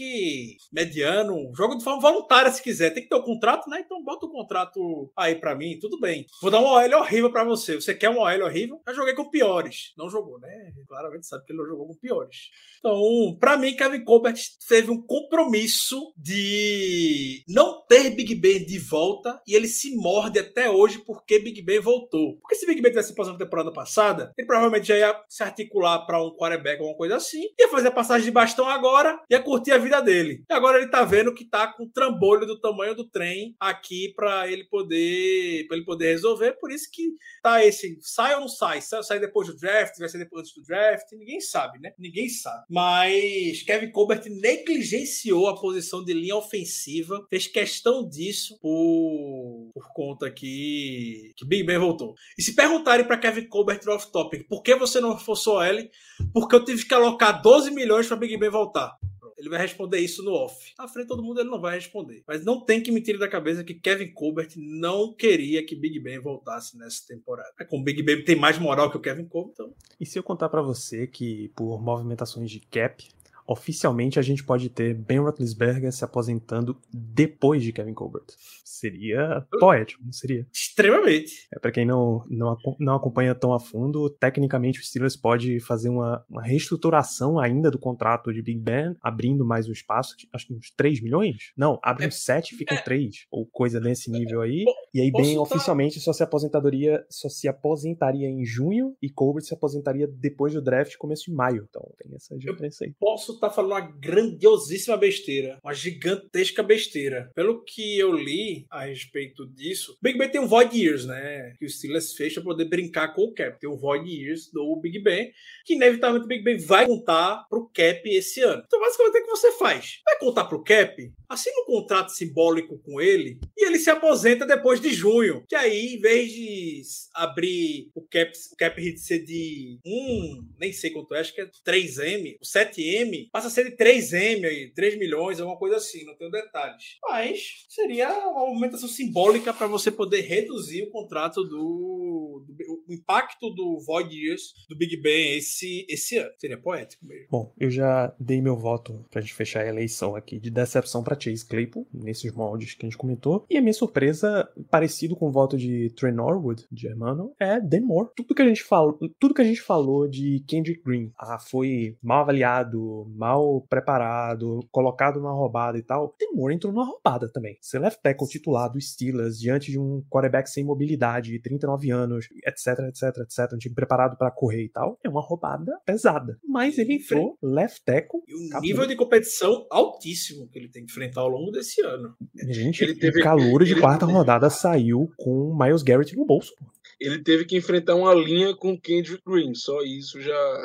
mediano, jogo de forma voluntária se quiser. Tem que ter o contrato, né? Então bota o contrato aí pra mim, tudo bem. Vou dar uma O L horrível pra você. Você quer uma O L horrível? Eu joguei com piores. Não jogou, né? Claramente sabe que ele não jogou com piores. Então, pra mim, Kevin Colbert teve um compromisso de não ter Big Ben de volta e ele se morde até hoje porque Big Ben voltou. Porque se Big Ben tivesse passado na temporada passada, ele provavelmente já ia se articular pra um quarterback ou alguma coisa assim, ia fazer a passagem de bastão agora, ia curtir a vida dele. E agora ele tá vendo que tá com um trambolho do tamanho do trem aqui pra ele poder pra ele poder resolver, por isso que tá esse, sai ou não sai? Sai, sai depois do draft, vai ser depois do draft, ninguém sabe, né? Ninguém sabe. Mas Kevin Colbert negligenciou a posição de linha ofensiva, fez questão disso por, por conta que, que Big Ben voltou. E se perguntarem pra Kevin Colbert off-topic, por que você não forçou ele? Porque eu tive que alocar doze milhões pra Big Ben voltar. Ele vai responder isso no off. Na frente todo mundo ele não vai responder. Mas não tem que me tirar da cabeça que Kevin Colbert não queria que Big Ben voltasse nessa temporada. É como o Big Ben tem mais moral que o Kevin Colbert. Então... E se eu contar pra você que por movimentações de cap, oficialmente a gente pode ter Ben Roethlisberger se aposentando depois de Kevin Colbert. Seria poético, não seria? Extremamente. É, para quem não, não, não acompanha tão a fundo, tecnicamente o Steelers pode fazer uma, uma reestruturação ainda do contrato de Big Ben, abrindo mais o espaço, acho que uns três milhões? Não, abre uns sete, ficam três, ou coisa nesse nível aí. E aí Ben oficialmente só se aposentadoria, só se aposentaria em junho e Colbert se aposentaria depois do draft, começo de maio. Então tem essa diferença aí. Posso tá falando uma grandiosíssima besteira, uma gigantesca besteira. Pelo que eu li a respeito disso, Big Ben tem um void years, né? Que o Steelers fez pra poder brincar com o cap. Tem um void years do Big Ben, que inevitavelmente o Big Ben vai contar pro cap esse ano. Então basicamente o que você faz? Vai contar pro cap, assina um contrato simbólico com ele e ele se aposenta depois de junho. Que aí, em vez de abrir o cap, o cap hit ser de um, nem sei quanto é, acho que é três milhões, o sete milhões, passa a ser de três milhões, três milhões, alguma coisa assim, não tenho detalhes. Mas seria uma movimentação simbólica para você poder reduzir o contrato do, do o impacto do void years do Big Ben esse, esse ano. Seria poético mesmo. Bom, eu já dei meu voto pra gente fechar a eleição aqui de decepção pra Chase Claypool, nesses moldes que a gente comentou. E a minha surpresa, parecido com o voto de Trey Norwood, de Germano, é Dan Moore. Tudo que a gente falou, tudo que a gente falou de Kendrick Green, ah, foi mal avaliado, mal preparado, colocado numa roubada e tal. Dan Moore entrou numa roubada também. Ser left tackle titular do Steelers diante de um quarterback sem mobilidade, trinta e nove anos, etc, etc, etc, um time preparado pra correr e tal, é uma roubada pesada. Mas ele entrou left tackle. E um capítulo. Nível de competição altíssimo que ele tem que enfrentar ao longo desse ano. Gente, ele teve... o calor de ele quarta teve... rodada saiu com o Myles Garrett no bolso. Ele teve que enfrentar uma linha com Kendrick Green. Só isso já,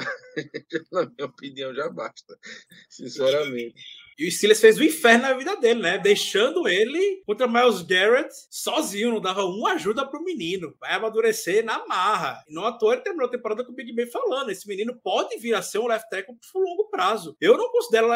na minha opinião, já basta. Sinceramente. E o Steelers fez o inferno na vida dele, né? Deixando ele contra Myles Garrett sozinho. Não dava uma ajuda pro menino. Vai amadurecer na marra. E não à toa ele terminou a temporada com o Big Ben falando. Esse menino pode vir a ser um left tackle por longo prazo. Eu não considero,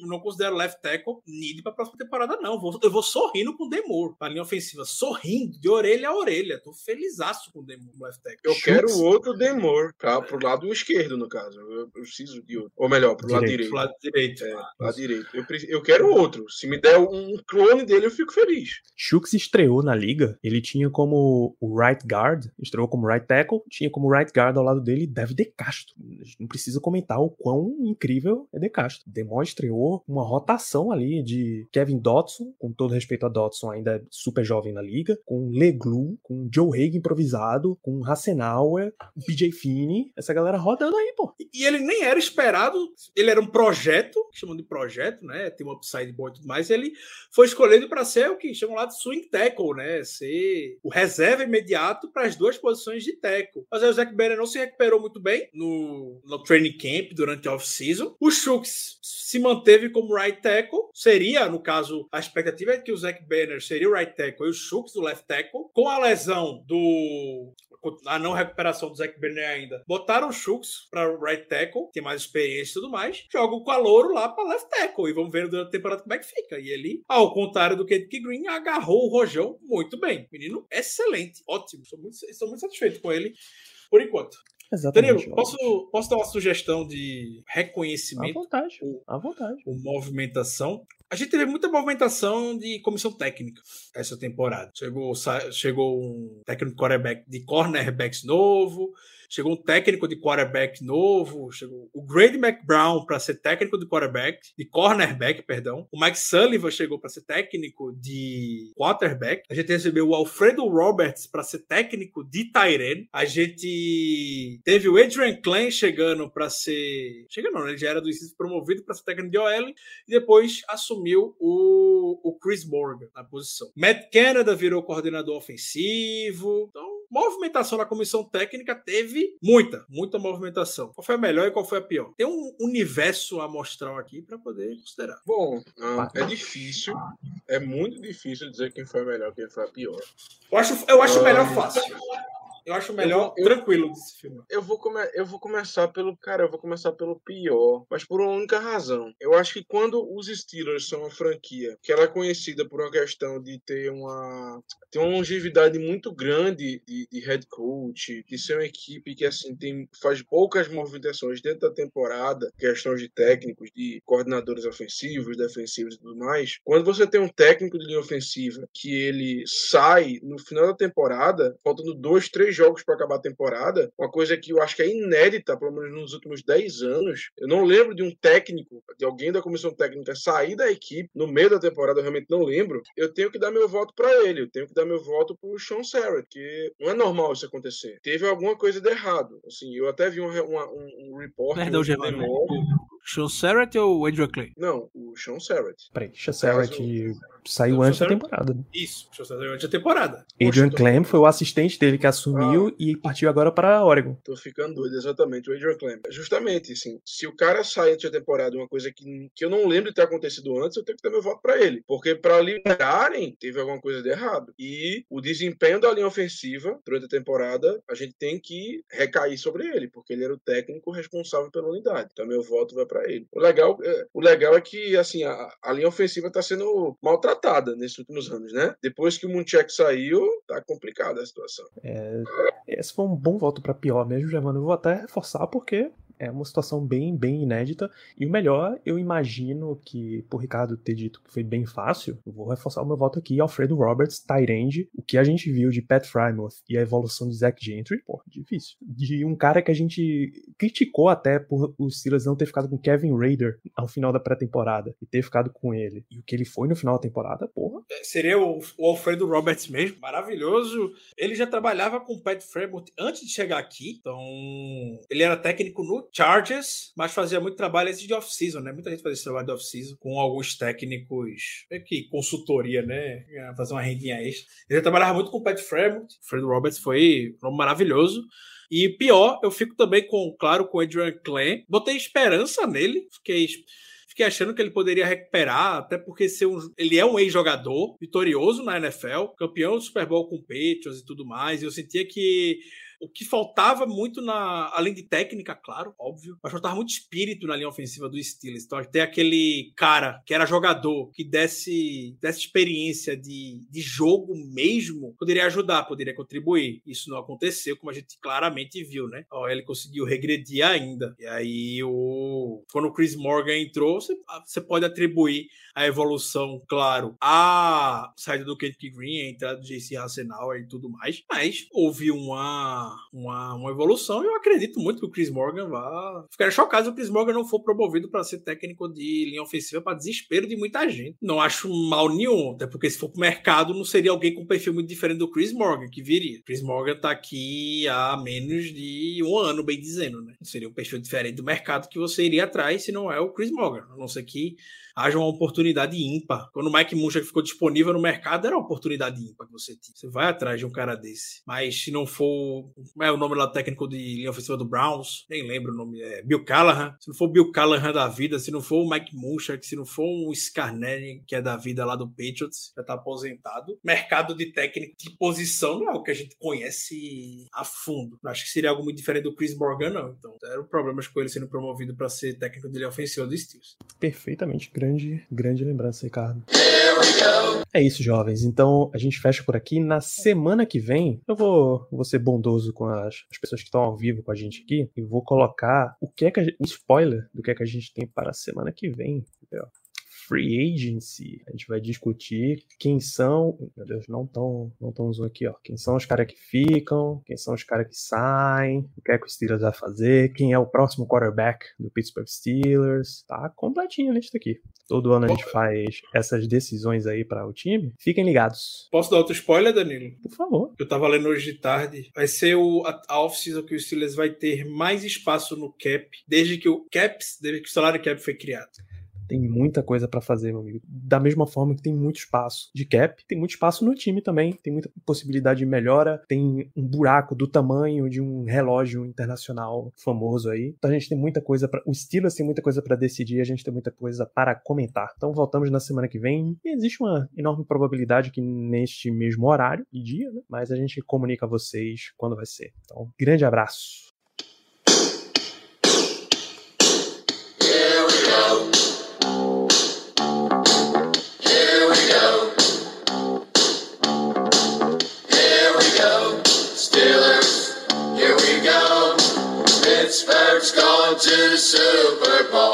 não considero left tackle need pra próxima temporada, não. Eu vou sorrindo com o Dan Moore. A linha ofensiva sorrindo de orelha a orelha. Tô felizaço com o Dan Moore, left tackle. Eu Chutes. Quero outro Dan Moore, tá? Pro lado esquerdo, no caso. Eu preciso de outro. Ou melhor, pro lado direito. Pro lado direito. É, pro lado direito. Eu, eu quero outro. Se me der um clone dele, eu fico feliz. Schultz estreou na liga. Ele tinha como o right guard, estreou como right tackle, tinha como right guard ao lado dele David De Castro. A gente não precisa comentar o quão incrível é De Castro. Demol estreou uma rotação ali de Kevin Dotson, com todo respeito a Dotson, ainda é super jovem na liga, com Leglu, com Joe Haig improvisado, com Hassenauer, P J Finney, essa galera rodando aí, pô. E, e ele nem era esperado, ele era um projeto, chamam de projeto, né, tem um upside bom e tudo mais, ele foi escolhido para ser o que chamam lá de swing tackle, né, ser o reserva imediato para as duas posições de tackle. Mas aí o Zach Banner não se recuperou muito bem no, no training camp durante a off-season. O Schultz se manteve como right tackle, seria, no caso, a expectativa é que o Zach Banner seria o right tackle e o Schultz o left tackle. Com a lesão do... a não recuperação do Zach Banner ainda, botaram o Schultz para right tackle, tem mais experiência e tudo mais, joga o Calouro lá para left tackle e vamos ver durante a temporada como é que fica. E ele, ao contrário do Kendrick Green, agarrou o rojão muito bem. Menino excelente, ótimo. Estou muito, estou muito satisfeito com ele por enquanto. Exatamente. Danilo, posso, posso dar uma sugestão de reconhecimento? À vontade. Ou, à vontade. Ou movimentação. A gente teve muita movimentação de comissão técnica essa temporada. Chegou, chegou um técnico de cornerbacks novo, chegou um técnico de quarterback novo, chegou o Grady McBrown para ser técnico de quarterback, de cornerback, perdão. O Mike Sullivan chegou para ser técnico de quarterback. A gente recebeu o Alfredo Roberts para ser técnico de tight end. A gente teve o Adrian Klein chegando para ser... Chega não, ele já era do Instituto promovido para ser técnico de O L e depois assumiu o, o Chris Morgan na posição. Matt Canada virou coordenador ofensivo. Então, movimentação na comissão técnica teve muita, muita movimentação. Qual foi a melhor e qual foi a pior? Tem um universo amostral aqui para poder considerar. Bom, é difícil, é muito difícil dizer quem foi a melhor e quem foi a pior. Eu acho, eu acho um... melhor fácil. Eu acho melhor eu, eu, tranquilo desse filme. Eu vou, come, eu vou começar pelo... Cara, eu vou começar pelo pior. Mas por uma única razão. Eu acho que quando os Steelers são uma franquia que ela é conhecida por uma questão de ter uma... Ter uma longevidade muito grande de, de head coach, de ser uma equipe que, assim, tem, faz poucas movimentações dentro da temporada, questões de técnicos, de coordenadores ofensivos, defensivos e tudo mais. Quando você tem um técnico de linha ofensiva que ele sai no final da temporada, faltando dois, três jogos para acabar a temporada, uma coisa que eu acho que é inédita, pelo menos nos últimos dez anos. Eu não lembro de um técnico, de alguém da comissão técnica sair da equipe no meio da temporada, eu realmente não lembro. Eu tenho que dar meu voto para ele, eu tenho que dar meu voto pro Sean Sarrett, que não é normal isso acontecer. Teve alguma coisa de errado. Assim, eu até vi uma, uma, um, um report... Perdão, Germano. Sean Sarrett ou o Adrian Clay? Não, o Sean Sarrett. Peraí, Sean Sarrett caso... saiu antes da temporada. Né? Isso, Sean Sarrett antes da temporada. Adrian Clay foi o assistente dele que assumiu ah. e partiu agora para Oregon. Tô ficando doido, exatamente, o Adrian Clay. Justamente, assim, se o cara sai antes da temporada, uma coisa que, que eu não lembro de ter acontecido antes, eu tenho que dar meu voto para ele. Porque para liberarem, teve alguma coisa de errado. E o desempenho da linha ofensiva durante a temporada, a gente tem que recair sobre ele, porque ele era o técnico responsável pela unidade. Então meu voto vai para ele. O legal, o legal é que assim, a, a linha ofensiva está sendo maltratada nesses últimos anos, né? Depois que o Munchak saiu, tá complicada a situação. É, esse foi um bom voto para pior mesmo, Germano. Eu vou até reforçar porque é uma situação bem, bem inédita. E o melhor, eu imagino que, por Ricardo ter dito que foi bem fácil, eu vou reforçar o meu voto aqui. Alfredo Roberts, tight end, o que a gente viu de Pat Freiermuth e a evolução de Zach Gentry, pô, difícil. De um cara que a gente criticou até por o Steelers não ter ficado com Kevin Rader ao final da pré-temporada e ter ficado com ele. E o que ele foi no final da temporada, porra. É, seria o, o Alfredo Roberts mesmo, maravilhoso. Ele já trabalhava com o Pat Freiermuth antes de chegar aqui, então ele era técnico no Chargers, mas fazia muito trabalho antes de off-season, né? Muita gente fazia esse trabalho de off-season com alguns técnicos, é que consultoria, né? Fazer uma rendinha extra. Ele já trabalhava muito com o Pat Freiermuth. O Alfredo Roberts foi um maravilhoso. E pior, eu fico também com, claro, com o Adrian Klein. Botei esperança nele, fiquei... Fiquei achando que ele poderia recuperar, até porque ser um, ele é um ex-jogador vitorioso na N F L, campeão do Super Bowl com o Patriots e tudo mais. E eu sentia que o que faltava muito, na, além de técnica, claro, óbvio, mas faltava muito espírito na linha ofensiva do Steelers. Então, até aquele cara que era jogador, que desse, desse experiência de, de jogo mesmo, poderia ajudar, poderia contribuir. Isso não aconteceu, como a gente claramente viu, né? Ó, ele conseguiu regredir ainda. E aí, o, quando o Chris Morgan entrou, você pode atribuir a evolução, claro, à saída do Kentucky Green, a entrada do J C Hassenauer e tudo mais, mas houve uma, uma, uma evolução e eu acredito muito que o Chris Morgan vá... Ficaria chocado se o Chris Morgan não for promovido para ser técnico de linha ofensiva, para desespero de muita gente. Não acho mal nenhum, até porque se for pro mercado não seria alguém com um perfil muito diferente do Chris Morgan que viria. O Chris Morgan tá aqui há menos de um ano, bem dizendo, né? Seria um perfil diferente do mercado que você iria atrás se não é o Chris Morgan. A não ser que haja uma oportunidade ímpar. Quando o Mike Munchak ficou disponível no mercado, era uma oportunidade ímpar que você tinha. Você vai atrás de um cara desse. Mas se não for... Como é o nome lá técnico de linha ofensiva do Browns? Nem lembro o nome. É Bill Callahan. Se não for o Bill Callahan da vida, se não for o Mike Munchak, se não for o Scarnelli, que é da vida lá do Patriots, já tá aposentado. Mercado de técnico de posição não é o que a gente conhece a fundo. Acho que seria algo muito diferente do Chris Morgan, não. Então, eram problemas com ele sendo promovido para ser técnico de linha ofensiva do Steelers. Perfeitamente, grande, grande lembrança, Ricardo. É isso, jovens, então a gente fecha por aqui. Na semana que vem eu vou, vou ser bondoso com as, as pessoas que estão ao vivo com a gente aqui e vou colocar o que é que a gente, um spoiler do que é que a gente tem para a semana que vem, entendeu? Free Agency. A gente vai discutir quem são... Meu Deus, não estão não tão zoando aqui, ó. Quem são os caras que ficam, quem são os caras que saem, o que é que o Steelers vai fazer, quem é o próximo quarterback do Pittsburgh Steelers. Tá completinho a lista aqui. Todo ano a gente faz essas decisões aí para o time. Fiquem ligados. Posso dar outro spoiler, Danilo? Por favor. Eu tava lendo hoje de tarde. Vai ser o, a, a off-season que o Steelers vai ter mais espaço no cap desde que o caps, desde que o salário cap foi criado. Tem muita coisa pra fazer, meu amigo. Da mesma forma que tem muito espaço de cap, tem muito espaço no time também, tem muita possibilidade de melhora, tem um buraco do tamanho de um relógio internacional famoso aí. Então a gente tem muita coisa pra... O Steelers tem muita coisa pra decidir, a gente tem muita coisa para comentar. Então voltamos na semana que vem e existe uma enorme probabilidade que neste mesmo horário e dia, né? Mas a gente comunica a vocês quando vai ser. Então, grande abraço. Steelers, here we go. Pittsburgh's going to the Super Bowl.